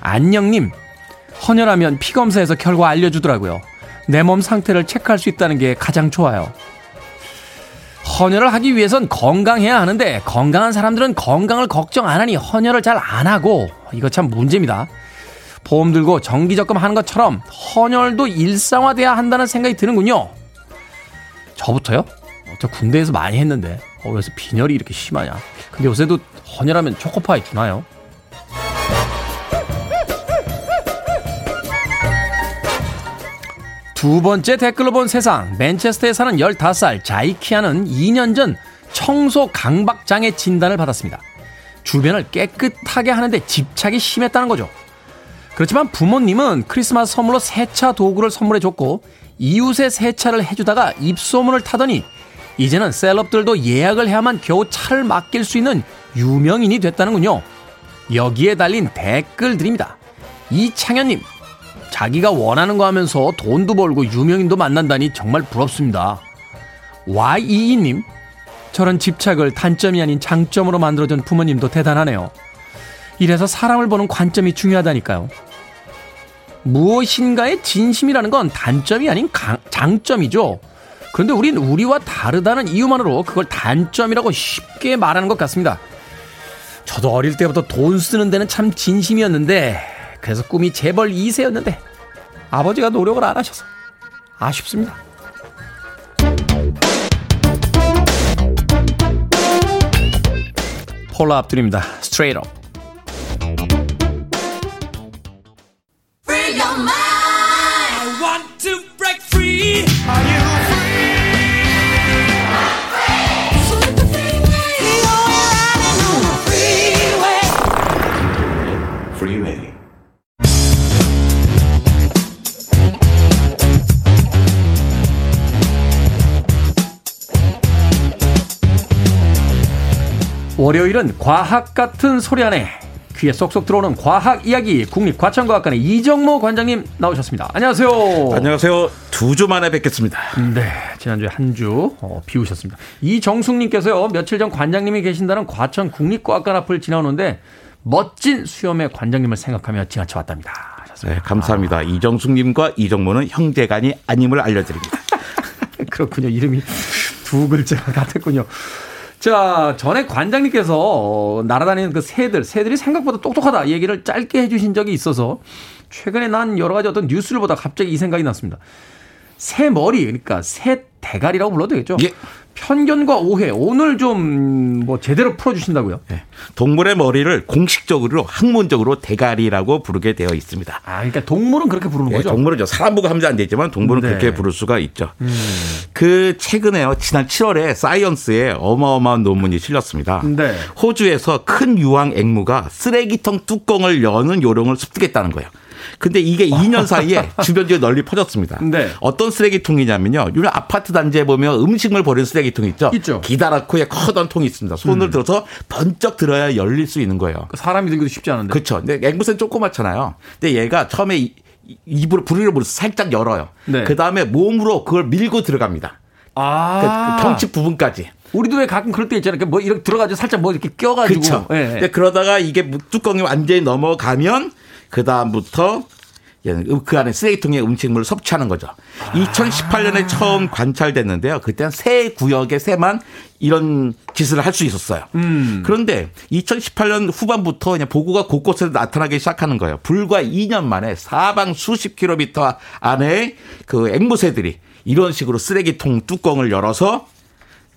안녕님. 헌혈하면 피검사에서 결과 알려주더라고요. 내 몸 상태를 체크할 수 있다는 게 가장 좋아요. 헌혈을 하기 위해선 건강해야 하는데 건강한 사람들은 건강을 걱정 안 하니 헌혈을 잘 안 하고 이거 참 문제입니다. 보험 들고 정기적금 하는 것처럼 헌혈도 일상화돼야 한다는 생각이 드는군요. 저부터요? 저 군대에서 많이 했는데 그래서 빈혈이 이렇게 심하냐. 근데 요새도 헌혈하면 초코파이 주나요? 두 번째 댓글로 본 세상. 맨체스터에 사는 15살 자이키아는 2년 전 청소 강박장애 진단을 받았습니다. 주변을 깨끗하게 하는데 집착이 심했다는 거죠. 그렇지만 부모님은 크리스마스 선물로 세차 도구를 선물해줬고 이웃의 세차를 해주다가 입소문을 타더니 이제는 셀럽들도 예약을 해야만 겨우 차를 맡길 수 있는 유명인이 됐다는군요. 여기에 달린 댓글들입니다. 이창현님. 자기가 원하는 거 하면서 돈도 벌고 유명인도 만난다니 정말 부럽습니다. YEE님. 저런 집착을 단점이 아닌 장점으로 만들어준 부모님도 대단하네요. 이래서 사람을 보는 관점이 중요하다니까요. 무엇인가의 진심이라는 건 단점이 아닌 장점이죠. 그런데 우린 우리와 다르다는 이유만으로 그걸 단점이라고 쉽게 말하는 것 같습니다. 저도 어릴 때부터 돈 쓰는 데는 참 진심이었는데 그래서 꿈이 재벌 2세였는데 아버지가 노력을 안 하셔서 아쉽습니다. 폴라압 드립니다. 스트레이트 업. 월요일은 과학 같은 소리 안에 귀에 쏙쏙 들어오는 과학 이야기 국립과천과학관의 이정모 관장님 나오셨습니다. 안녕하세요. 안녕하세요. 2주 만에 뵙겠습니다. 네. 지난주에 한 주 비우셨습니다. 이정숙님께서요. 며칠 전 관장님이 계신다는 과천 국립과학관 앞을 지나오는데 멋진 수염의 관장님을 생각하며 지나쳐왔답니다. 하셨습니다. 네. 감사합니다. 이정숙님과 이정모는 형제간이 아님을 알려드립니다. 그렇군요. 이름이 두 글자가 같았군요. 자, 전에 관장님께서 날아다니는 그 새들이 생각보다 똑똑하다 얘기를 짧게 해주신 적이 있어서 최근에 난 여러 가지 어떤 뉴스를 보다 갑자기 이 생각이 났습니다. 새 머리, 그러니까 새 대가리라고 불러도 되겠죠? 예. 편견과 오해, 오늘 좀 뭐 제대로 풀어주신다고요? 예. 동물의 머리를 공식적으로, 학문적으로 대가리라고 부르게 되어 있습니다. 아, 그러니까 동물은 그렇게 부르는 거죠? 동물은 사람 보고 하면 안 되지만 동물은 그렇게 부를 수가 있죠. 그 최근에요, 지난 7월에 사이언스에 어마어마한 논문이 실렸습니다. 호주에서 큰 유황 앵무가 쓰레기통 뚜껑을 여는 요령을 습득했다는 거예요. 근데 이게 2년 사이에 주변 지역에 널리 퍼졌습니다. 어떤 쓰레기통이냐면요. 요즘 아파트 단지에 보면 음식물 버리는 쓰레기통이 있죠. 기다랗고 커다란 통이 있습니다. 손을 들어서 번쩍 들어야 열릴 수 있는 거예요. 사람이 들기도 쉽지 않은데. 그렇죠. 근데 앵무새는 조그맣잖아요. 근데 얘가 처음에 입으로 부리를 물어서 살짝 열어요. 그다음에 몸으로 그걸 밀고 들어갑니다. 아. 그 경치 부분까지. 우리도 왜 가끔 그럴 때 있잖아요. 뭐 이렇게 들어가지고 살짝 뭐 이렇게 껴가지고. 그렇죠. 네. 그러다가 이게 뚜껑이 완전히 넘어가면 그 다음부터 그 안에 쓰레기통에 음식물을 섭취하는 거죠. 2018년에 처음 관찰됐는데요. 그때는 새 구역의 새만 이런 짓을 할 수 있었어요. 그런데 2018년 후반부터 그냥 보고가 곳곳에서 나타나기 시작하는 거예요. 불과 2년 만에 사방 수십 킬로미터 안에 그 앵무새들이 이런 식으로 쓰레기통 뚜껑을 열어서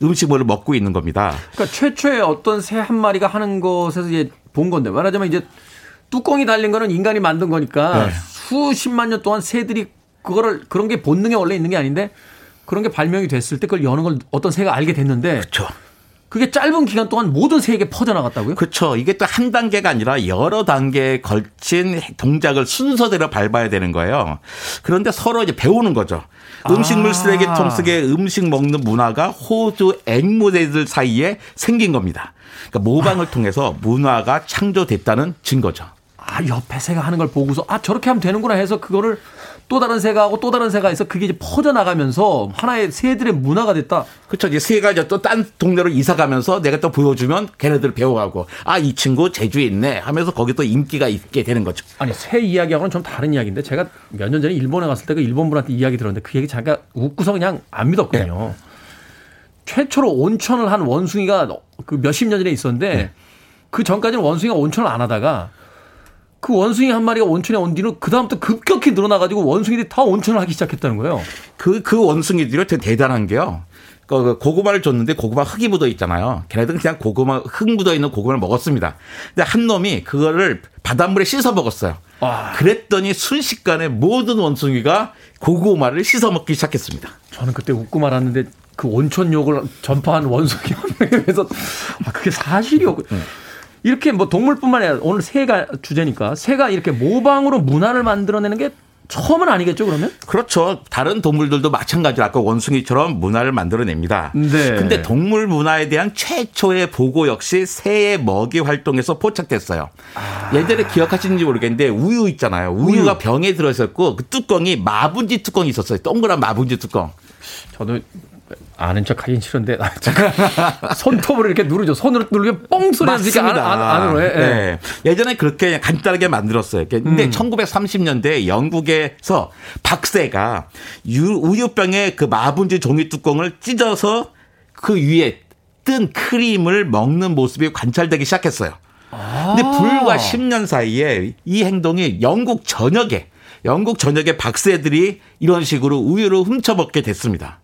음식물을 먹고 있는 겁니다. 그러니까 최초의 어떤 새 한 마리가 하는 것에서 이제 본 건데, 말하자면 이제 뚜껑이 달린 거는 인간이 만든 거니까 네. 수십만 년 동안 새들이 그거를 그런 게 본능에 원래 있는 게 아닌데 그런 게 발명이 됐을 때 그걸 여는 걸 어떤 새가 알게 됐는데 그렇죠. 그게 짧은 기간 동안 모든 세계에 퍼져나갔다고요? 그렇죠. 이게 또 한 단계가 아니라 여러 단계에 걸친 동작을 순서대로 밟아야 되는 거예요. 그런데 서로 이제 배우는 거죠. 음식물 쓰레기통 속에 음식 먹는 문화가 호주 앵무새들 사이에 생긴 겁니다. 그러니까 모방을 통해서 문화가 창조됐다는 증거죠. 아, 옆에 새가 하는 걸 보고서 아, 저렇게 하면 되는구나 해서 그거를 또 다른 새가 하고 또 다른 새가 해서 그게 이제 퍼져나가면서 하나의 새들의 문화가 됐다. 그렇죠. 이제 새가 이제 또 딴 동네로 이사가면서 내가 또 보여주면 걔네들 배워가고 아, 이 친구 제주에 있네 하면서 거기 또 인기가 있게 되는 거죠. 아니, 새 이야기하고는 좀 다른 이야기인데 제가 몇 년 전에 일본에 갔을 때 그 일본 분한테 이야기 들었는데 그 얘기 잠깐 웃고서 그냥 안 믿었거든요. 네. 최초로 온천을 한 원숭이가 그 몇십 년 전에 있었는데 네. 그 전까지는 원숭이가 온천을 안 하다가 그 원숭이 한 마리가 온천에 온 뒤로 그다음부터 급격히 늘어나가지고 원숭이들이 다 온천을 하기 시작했다는 거예요. 그 원숭이들이 대단한 게요. 고구마를 줬는데 고구마 흙이 묻어 있잖아요. 걔네들은 그냥 고구마 흙 묻어 있는 고구마를 먹었습니다. 근데 한 놈이 그거를 바닷물에 씻어 먹었어요. 와. 그랬더니 순식간에 모든 원숭이가 고구마를 씻어 먹기 시작했습니다. 저는 그때 웃고 말았는데 그 온천 욕을 전파한 원숭이 한 명에 대해서 아, 그게 사실이었고. 이렇게 뭐 동물뿐만 아니라 오늘 새가 주제니까 새가 이렇게 모방으로 문화를 만들어내는 게 처음은 아니겠죠, 그러면? 그렇죠. 다른 동물들도 마찬가지로 아까 원숭이처럼 문화를 만들어냅니다. 네. 근데 동물 문화에 대한 최초의 보고 역시 새의 먹이 활동에서 포착됐어요. 아... 예전에 기억하시는지 모르겠는데 우유 있잖아요. 우유가 병에 들어있었고 그 뚜껑이 마분지 뚜껑이 있었어요. 동그란 마분지 뚜껑. 저도... 아는 척 하긴 싫은데, 손톱으로 이렇게 누르죠. 손으로 누르면 뻥 소리 나니까 안으로 해. 네. 예전에 그렇게 간단하게 만들었어요. 근데 1930년대 영국에서 박사가 우유병에 그 마분지 종이 뚜껑을 찢어서 그 위에 뜬 크림을 먹는 모습이 관찰되기 시작했어요. 근데 불과 10년 사이에 이 행동이 영국 전역에 박사들이 이런 식으로 우유를 훔쳐먹게 됐습니다.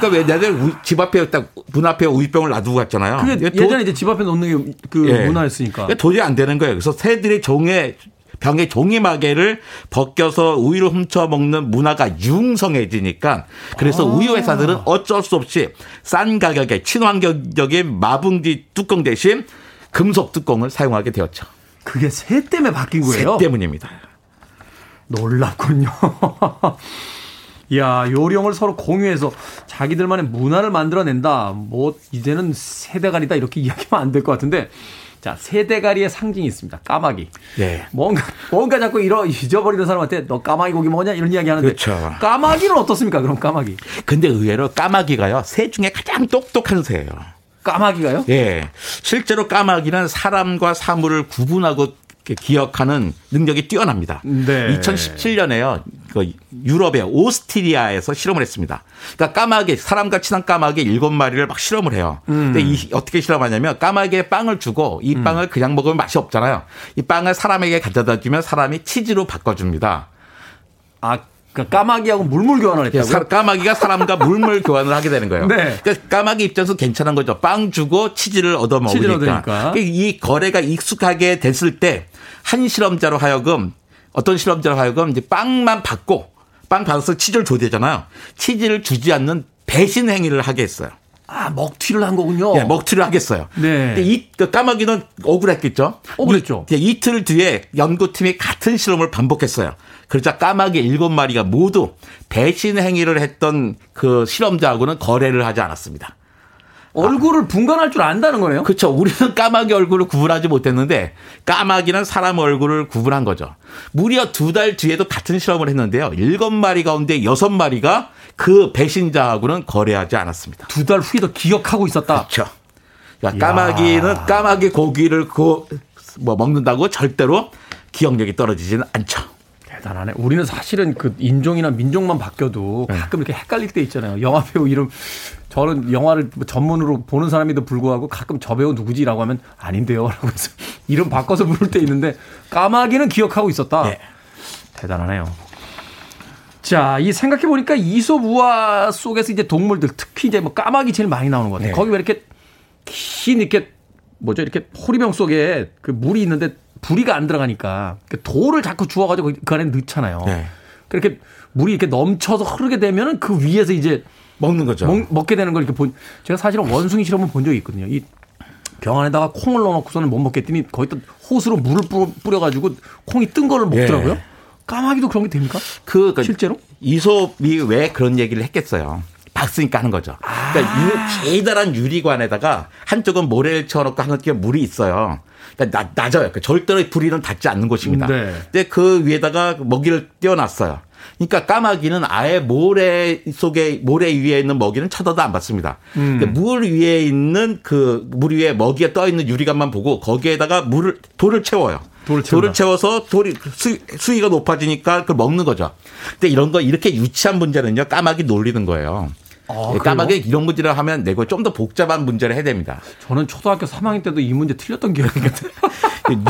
그러니까 왜 내들 집 앞에 딱 문 앞에 우유병을 놔두고 갔잖아요. 그게 예전에 이제 집 앞에 놓는 게 그 예. 문화였으니까. 도저히 안 되는 거예요. 그래서 새들이 병에 종이 마개를 벗겨서 우유를 훔쳐 먹는 문화가 융성해지니까 그래서 우유 회사들은 어쩔 수 없이 싼 가격에 친환경적인 마분지 뚜껑 대신 금속 뚜껑을 사용하게 되었죠. 그게 새 때문에 바뀐 거예요? 새 때문입니다. 놀랍군요. 야, 요령을 서로 공유해서 자기들만의 문화를 만들어낸다. 뭐 이제는 새대가리다 이렇게 이야기하면 안 될 것 같은데, 자, 새대가리의 상징이 있습니다. 까마귀. 네. 뭔가 자꾸 잊어버리는 사람한테 너 까마귀 고기 뭐냐 이런 이야기 하는데, 그렇죠. 까마귀는 어떻습니까? 그럼 까마귀. 근데 의외로 까마귀가요, 새 중에 가장 똑똑한 새예요. 까마귀가요? 예. 실제로 까마귀는 사람과 사물을 구분하고 기억하는 능력이 뛰어납니다. 네. 2017년에요. 유럽의 오스트리아에서 실험을 했습니다. 그러니까 까마귀, 사람과 친한 까마귀 7마리를 막 실험을 해요. 근데 어떻게 실험하냐면 까마귀에 빵을 주고 이 빵을 그냥 먹으면 맛이 없잖아요. 이 빵을 사람에게 가져다 주면 사람이 치즈로 바꿔줍니다. 아, 그러니까 까마귀하고 물물 교환을 했다고요? 까마귀가 사람과 물물 교환을 하게 되는 거예요. 네. 그러니까 까마귀 입장에서 괜찮은 거죠. 빵 주고 치즈를 얻어 먹으니까. 그러니까 이 거래가 익숙하게 됐을 때 한 실험자로 하여금 어떤 실험자로 하여금 이제 빵만 받고 빵 받아서 치즈를 줘야 되잖아요. 치즈를 주지 않는 배신 행위를 하게 했어요. 아, 먹튀를 한 거군요. 네, 먹튀를 하겠어요. 네. 근데 까마귀는 억울했겠죠. 억울했죠. 이틀 뒤에 연구팀이 같은 실험을 반복했어요. 그러자 까마귀 7마리가 모두 배신 행위를 했던 그 실험자하고는 거래를 하지 않았습니다. 얼굴을 분간할 줄 안다는 거네요? 그렇죠. 우리는 까마귀 얼굴을 구분하지 못했는데 까마귀는 사람 얼굴을 구분한 거죠. 무려 2달 뒤에도 같은 실험을 했는데요. 7마리 가운데 6마리가 그 배신자하고는 거래하지 않았습니다. 2달 후에도 기억하고 있었다. 그렇죠. 그러니까 까마귀는 까마귀 고기를 먹는다고 절대로 기억력이 떨어지지는 않죠. 대단하네. 우리는 사실은 그 인종이나 민족만 바뀌어도 가끔 이렇게 헷갈릴 때 있잖아요. 영화 배우 이름. 저는 영화를 전문으로 보는 사람에도 불구하고 가끔 저 배우 누구지라고 하면 아닌데요 라고 해서 이름 바꿔서 부를 때 있는데 까마귀는 기억하고 있었다. 네. 대단하네요. 자, 이 생각해보니까 이솝우화 속에서 이제 동물들, 특히 이제 뭐 까마귀 제일 많이 나오는 것 같아요. 네. 거기 왜 이렇게 긴 이렇게 뭐죠? 이렇게 호리병 속에 그 물이 있는데 부리가 안 들어가니까 돌을 자꾸 주워가지고 그 안에 넣잖아요. 네. 그렇게 물이 이렇게 넘쳐서 흐르게 되면은 그 위에서 이제 먹는 거죠. 먹게 되는 걸 이렇게 제가 사실은 원숭이 실험을 본 적이 있거든요. 이 병 안에다가 콩을 넣어놓고서는 못 먹겠더니 거기다 호스로 물을 뿌려가지고 콩이 뜬 거를 먹더라고요. 네. 까마귀도 그런 게 됩니까? 그러니까 실제로? 이솝이 왜 그런 얘기를 했겠어요. 박스니까 하는 거죠. 그러니까 제다란 유리관에다가 한쪽은 모래를 채워놓고 한쪽에 물이 있어요. 그러니까 낮아요. 그러니까 절대로 불이는 닿지 않는 곳입니다. 네. 근데 그 위에다가 먹이를 띄워놨어요. 그러니까 까마귀는 아예 모래 위에 있는 먹이는 쳐다도 안 봤습니다. 그러니까 물 위에 있는 물 위에 먹이에 떠 있는 유리관만 보고 거기에다가 돌을 채워요. 돌을 채워서 수위가 높아지니까 그걸 먹는 거죠. 근데 이런 거 이렇게 유치한 문제는요, 까마귀 놀리는 거예요. 아, 까마귀 이런 문제를 하면 내고 좀 더 복잡한 문제를 해야 됩니다. 저는 초등학교 3학년 때도 이 문제 틀렸던 기억이 같아요.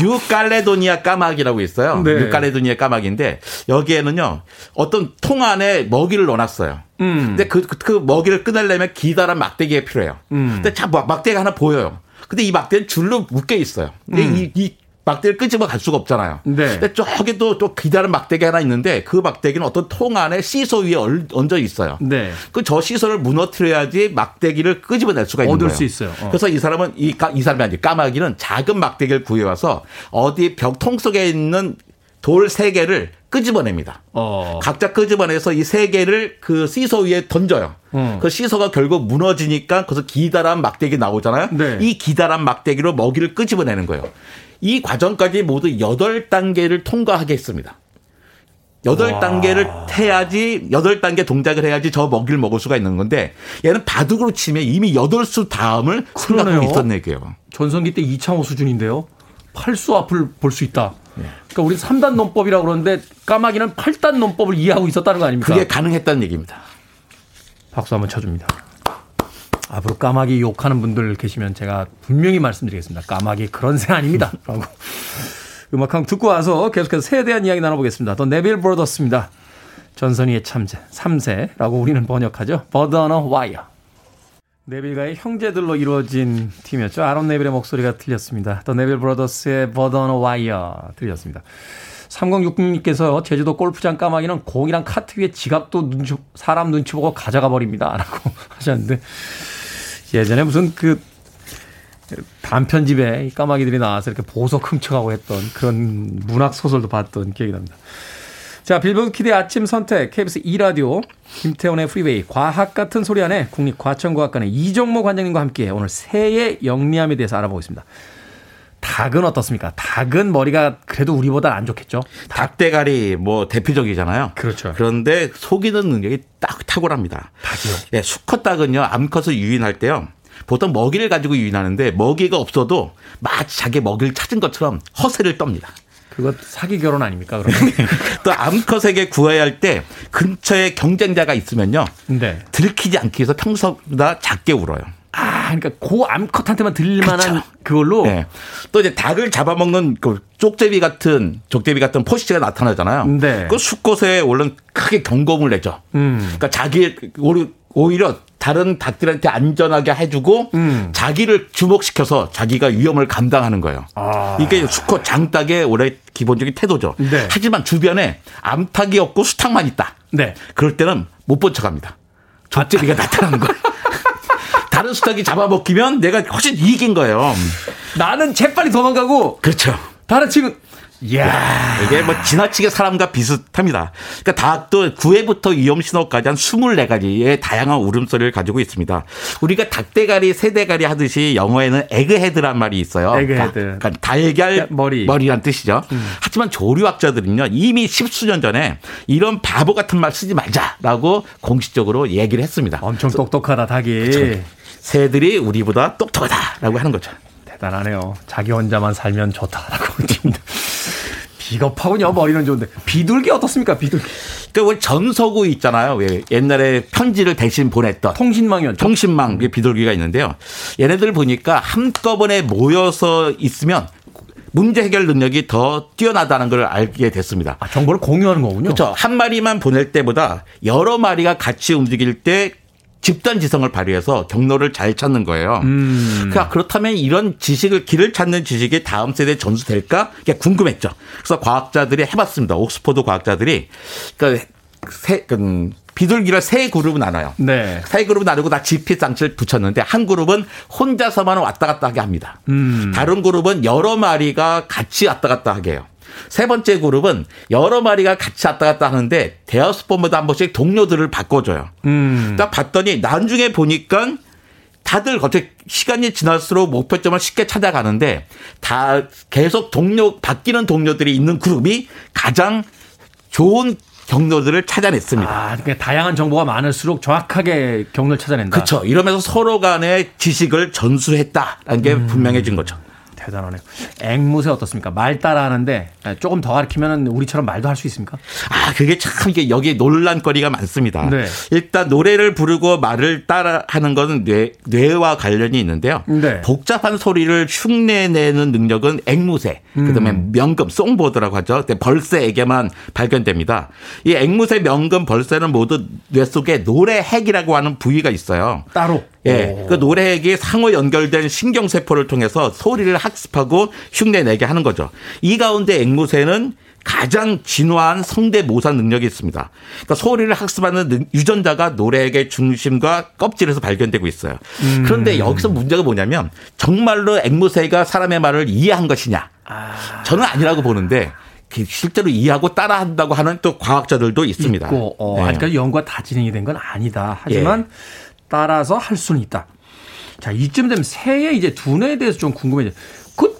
뉴칼레도니아 까마귀라고 있어요. 네. 뉴칼레도니아 까마귀인데 여기에는요 어떤 통 안에 먹이를 넣어놨어요. 근데 그 먹이를 끄내려면 기다란 막대기가 필요해요. 근데 참 막대기가 하나 보여요. 근데 이 막대는 줄로 묶여 있어요. 근데 이 막대기를 끄집어 갈 수가 없잖아요. 네. 근데 저기 또 기다란 막대기 하나 있는데 그 막대기는 어떤 통 안에 시소 위에 얹어 있어요. 네. 그 저 시소를 무너뜨려야지 막대기를 끄집어낼 수가 있는 거예요. 얻을 수 있어요. 그래서 이 사람은 이 사람이 아니라 까마귀는 작은 막대기를 구해와서 어디 통 속에 있는 돌 3개를 끄집어냅니다. 각자 끄집어내서 이 3개를 그 시소 위에 던져요. 그 시소가 결국 무너지니까 그래서 기다란 막대기 나오잖아요. 네. 이 기다란 막대기로 먹이를 끄집어내는 거예요. 이 과정까지 모두 8단계를 통과하게 했습니다. 8단계를 해야지, 8단계 동작을 해야지 저 먹이를 먹을 수가 있는 건데, 얘는 바둑으로 치면 이미 8수 다음을 생각하고 있었네, 게요. 전성기 때 이창호 수준인데요. 8수 앞을 볼 수 있다. 그러니까 우리 3단 논법이라고 그러는데, 까마귀는 8단 논법을 이해하고 있었다는 거 아닙니까? 그게 가능했다는 얘기입니다. 박수 한번 쳐줍니다. 앞으로 까마귀 욕하는 분들 계시면 제가 분명히 말씀드리겠습니다. 까마귀 그런 새 아닙니다. 라고. 음악 한곡 듣고 와서 계속해서 새에 대한 이야기 나눠보겠습니다. 더 네빌 브로더스입니다. 전선희의 참새, 삼새라고 우리는 번역하죠. 버드 언어 와이어. 네빌과의 형제들로 이루어진 팀이었죠. 아론 네빌의 목소리가 들렸습니다. 더 네빌 브로더스의 버드 언어 와이어 들렸습니다. 3066님께서 제주도 골프장 까마귀는 공이랑 카트 위에 지갑도 사람 눈치 보고 가져가 버립니다. 라고 하셨는데 예전에 무슨 그 단편집에 까마귀들이 나와서 이렇게 보석 훔쳐가고 했던 그런 문학 소설도 봤던 기억이 납니다. 자, 빌보드 키드의 아침 선택 KBS 2라디오 김태훈의 프리웨이 과학 같은 소리 안에 국립과천과학관의 이정모 관장님과 함께 오늘 새의 영리함에 대해서 알아보겠습니다. 닭은 어떻습니까? 닭은 머리가 그래도 우리보다 안 좋겠죠? 닭대가리 뭐 대표적이잖아요. 그렇죠. 그런데 속이는 능력이 딱 탁월합니다. 닭이요? 예, 수컷 닭은요, 암컷을 유인할 때요. 보통 먹이를 가지고 유인하는데 먹이가 없어도 마치 자기 먹이를 찾은 것처럼 허세를 떱니다. 그거 사기 결혼 아닙니까? 그러면? 또 암컷에게 구해야 할 때 근처에 경쟁자가 있으면요. 네. 들키지 않기 위해서 평소보다 작게 울어요. 아, 그러니까 고 암컷한테만 들릴만한 그걸로. 네. 또 이제 닭을 잡아먹는 그 족제비 같은 포식자가 나타나잖아요. 네. 그 수컷에 원래 크게 경고음을 내죠. 그러니까 오히려 다른 닭들한테 안전하게 해주고 자기를 주목시켜서 자기가 위험을 감당하는 거예요. 아. 이게 수컷 장닭의 원래 기본적인 태도죠. 네. 하지만 주변에 암탉이 없고 수탉만 있다. 네. 그럴 때는 못 본 척합니다. 족제비가 나타나는 거예요. 다른 수탉이 잡아먹히면 내가 훨씬 이긴 거예요. 나는 재빨리 도망가고. 그렇죠. 다른 친구. 이야. 이게 뭐 지나치게 사람과 비슷합니다. 그러니까 닭도 9회부터 위험신호까지 한 24가지의 다양한 울음소리를 가지고 있습니다. 우리가 닭대가리, 새대가리 하듯이 영어에는 에그헤드란 말이 있어요. 에그헤드. 그러니까 달걀 머리란 뜻이죠. 하지만 조류학자들은요, 이미 10수년 전에 이런 바보 같은 말 쓰지 말자라고 공식적으로 얘기를 했습니다. 엄청 똑똑하다, 닭이. 그쵸. 새들이 우리보다 똑똑하다라고 하는 거죠. 대단하네요. 자기 혼자만 살면 좋다라고 합니다. 비겁하군요. 머리는 좋은데. 비둘기 어떻습니까? 비둘기. 그러니까 우리 전서구 있잖아요. 옛날에 편지를 대신 보냈던. 통신망이었죠. 통신망 비둘기가 있는데요. 얘네들 보니까 한꺼번에 모여서 있으면 문제 해결 능력이 더 뛰어나다는 걸 알게 됐습니다. 아, 정보를 공유하는 거군요. 그렇죠. 한 마리만 보낼 때보다 여러 마리가 같이 움직일 때 집단 지성을 발휘해서 경로를 잘 찾는 거예요. 그러니까 그렇다면 이런 지식을, 길을 찾는 지식이 다음 세대에 전수될까? 그게 궁금했죠. 그래서 과학자들이 해봤습니다. 옥스퍼드 과학자들이. 그러니까 비둘기를 세 그룹 나눠요. 네. 세 그룹 나누고 다 GPS 장치를 붙였는데 한 그룹은 혼자서만 왔다 갔다 하게 합니다. 다른 그룹은 여러 마리가 같이 왔다 갔다 하게 해요. 세 번째 그룹은 여러 마리가 같이 왔다 갔다 하는데 대여섯 번마다 한 번씩 동료들을 바꿔줘요. 딱 봤더니 나중에 보니까 다들 갑자기 시간이 지날수록 목표점을 쉽게 찾아가는데 다 계속 바뀌는 동료들이 있는 그룹이 가장 좋은 경로들을 찾아냈습니다. 아, 그러니까 다양한 정보가 많을수록 정확하게 경로를 찾아낸다. 그렇죠. 이러면서 서로 간의 지식을 전수했다라는 게 분명해진 거죠. 대단하네요. 앵무새 어떻습니까? 말 따라하는데 조금 더 가르치면 우리처럼 말도 할 수 있습니까? 아, 그게 참 이게 여기에 논란거리가 많습니다. 네. 일단 노래를 부르고 말을 따라하는 건 뇌와 관련이 있는데요. 네. 복잡한 소리를 흉내내는 능력은 앵무새, 그다음에 명금, 송보드라고 하죠. 벌새에게만 발견됩니다. 이 앵무새, 명금, 벌새는 모두 뇌 속에 노래핵이라고 하는 부위가 있어요. 따로. 예, 그 노래에게 상호 연결된 신경세포를 통해서 소리를 학습하고 흉내내게 하는 거죠. 이 가운데 앵무새는 가장 진화한 성대모사 능력이 있습니다. 그러니까 소리를 학습하는 유전자가 노래에게 중심과 껍질에서 발견되고 있어요. 그런데 여기서 문제가 뭐냐면 정말로 앵무새가 사람의 말을 이해한 것이냐. 저는 아니라고 보는데 실제로 이해하고 따라한다고 하는 또 과학자들도 있습니다. 네. 아직까지 연구가 다 진행이 된 건 아니다. 하지만 예. 따라서 할 수는 있다. 자, 이쯤 되면 새의 이제 두뇌에 대해서 좀 궁금해져요. 그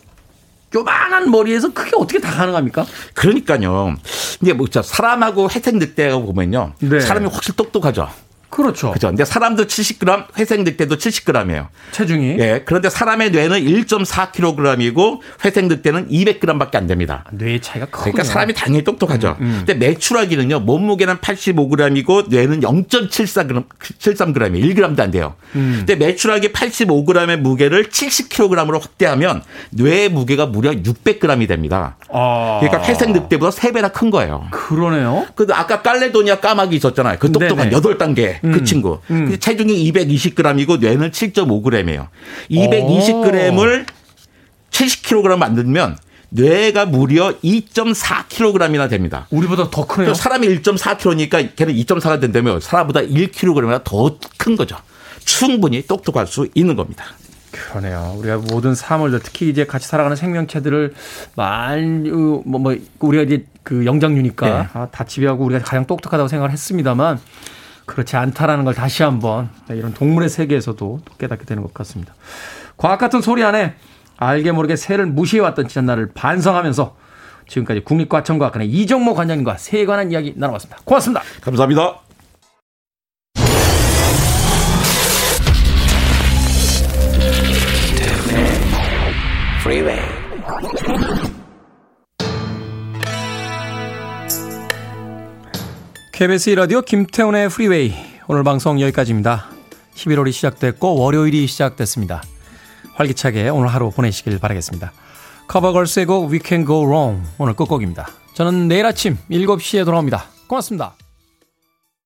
요만한 머리에서 그게 어떻게 다 가능합니까? 그러니까요. 이제 뭐 사람하고 회색 늑대하고 보면요, 네. 사람이 확실히 똑똑하죠. 그렇죠. 그죠. 근데 사람도 70g, 회색 늑대도 70g이에요. 체중이. 예. 그런데 사람의 뇌는 1.4kg이고 회색 늑대는 200g밖에 안 됩니다. 뇌의 차이가 크구나. 그러니까 사람이 당연히 똑똑하죠. 근데 메추라기는요, 몸무게는 85g이고 뇌는 0.73g이에요. 1g도 안 돼요. 근데 메추라기 85g의 무게를 70kg으로 확대하면 뇌의 무게가 무려 600g이 됩니다. 아. 그러니까 회색 늑대보다 3배나 큰 거예요. 그러네요. 근데 아까 깔레도니아 까마귀 있었잖아요. 그 똑똑한 8단계. 그 친구. 체중이 220g이고 뇌는 7.5g이에요. 220g을 70kg 만들면 뇌가 무려 2.4kg이나 됩니다. 우리보다 더 크네요. 사람이 1.4kg니까 걔는 2.4가 된다면 사람보다 1kg이나 더 큰 거죠. 충분히 똑똑할 수 있는 겁니다. 그러네요. 우리가 모든 사물들, 특히 이제 같이 살아가는 생명체들을 우리가 이제 그 영장류니까 네. 다 지배하고 우리가 가장 똑똑하다고 생각을 했습니다만 그렇지 않다라는 걸 다시 한번 이런 동물의 세계에서도 깨닫게 되는 것 같습니다. 과학 같은 소리 안에 알게 모르게 새를 무시해왔던 지난 날을 반성하면서 지금까지 국립과천과학관의 이정모 관장님과 새에 관한 이야기 나눠봤습니다. 고맙습니다. 감사합니다. KBS 라디오 김태훈의 프리웨이, 오늘 방송 여기까지입니다. 11월이 시작됐고 월요일이 시작됐습니다. 활기차게 오늘 하루 보내시길 바라겠습니다. 커버걸스의 곡 We Can Go Wrong 오늘 끝곡입니다. 저는 내일 아침 7시에 돌아옵니다. 고맙습니다.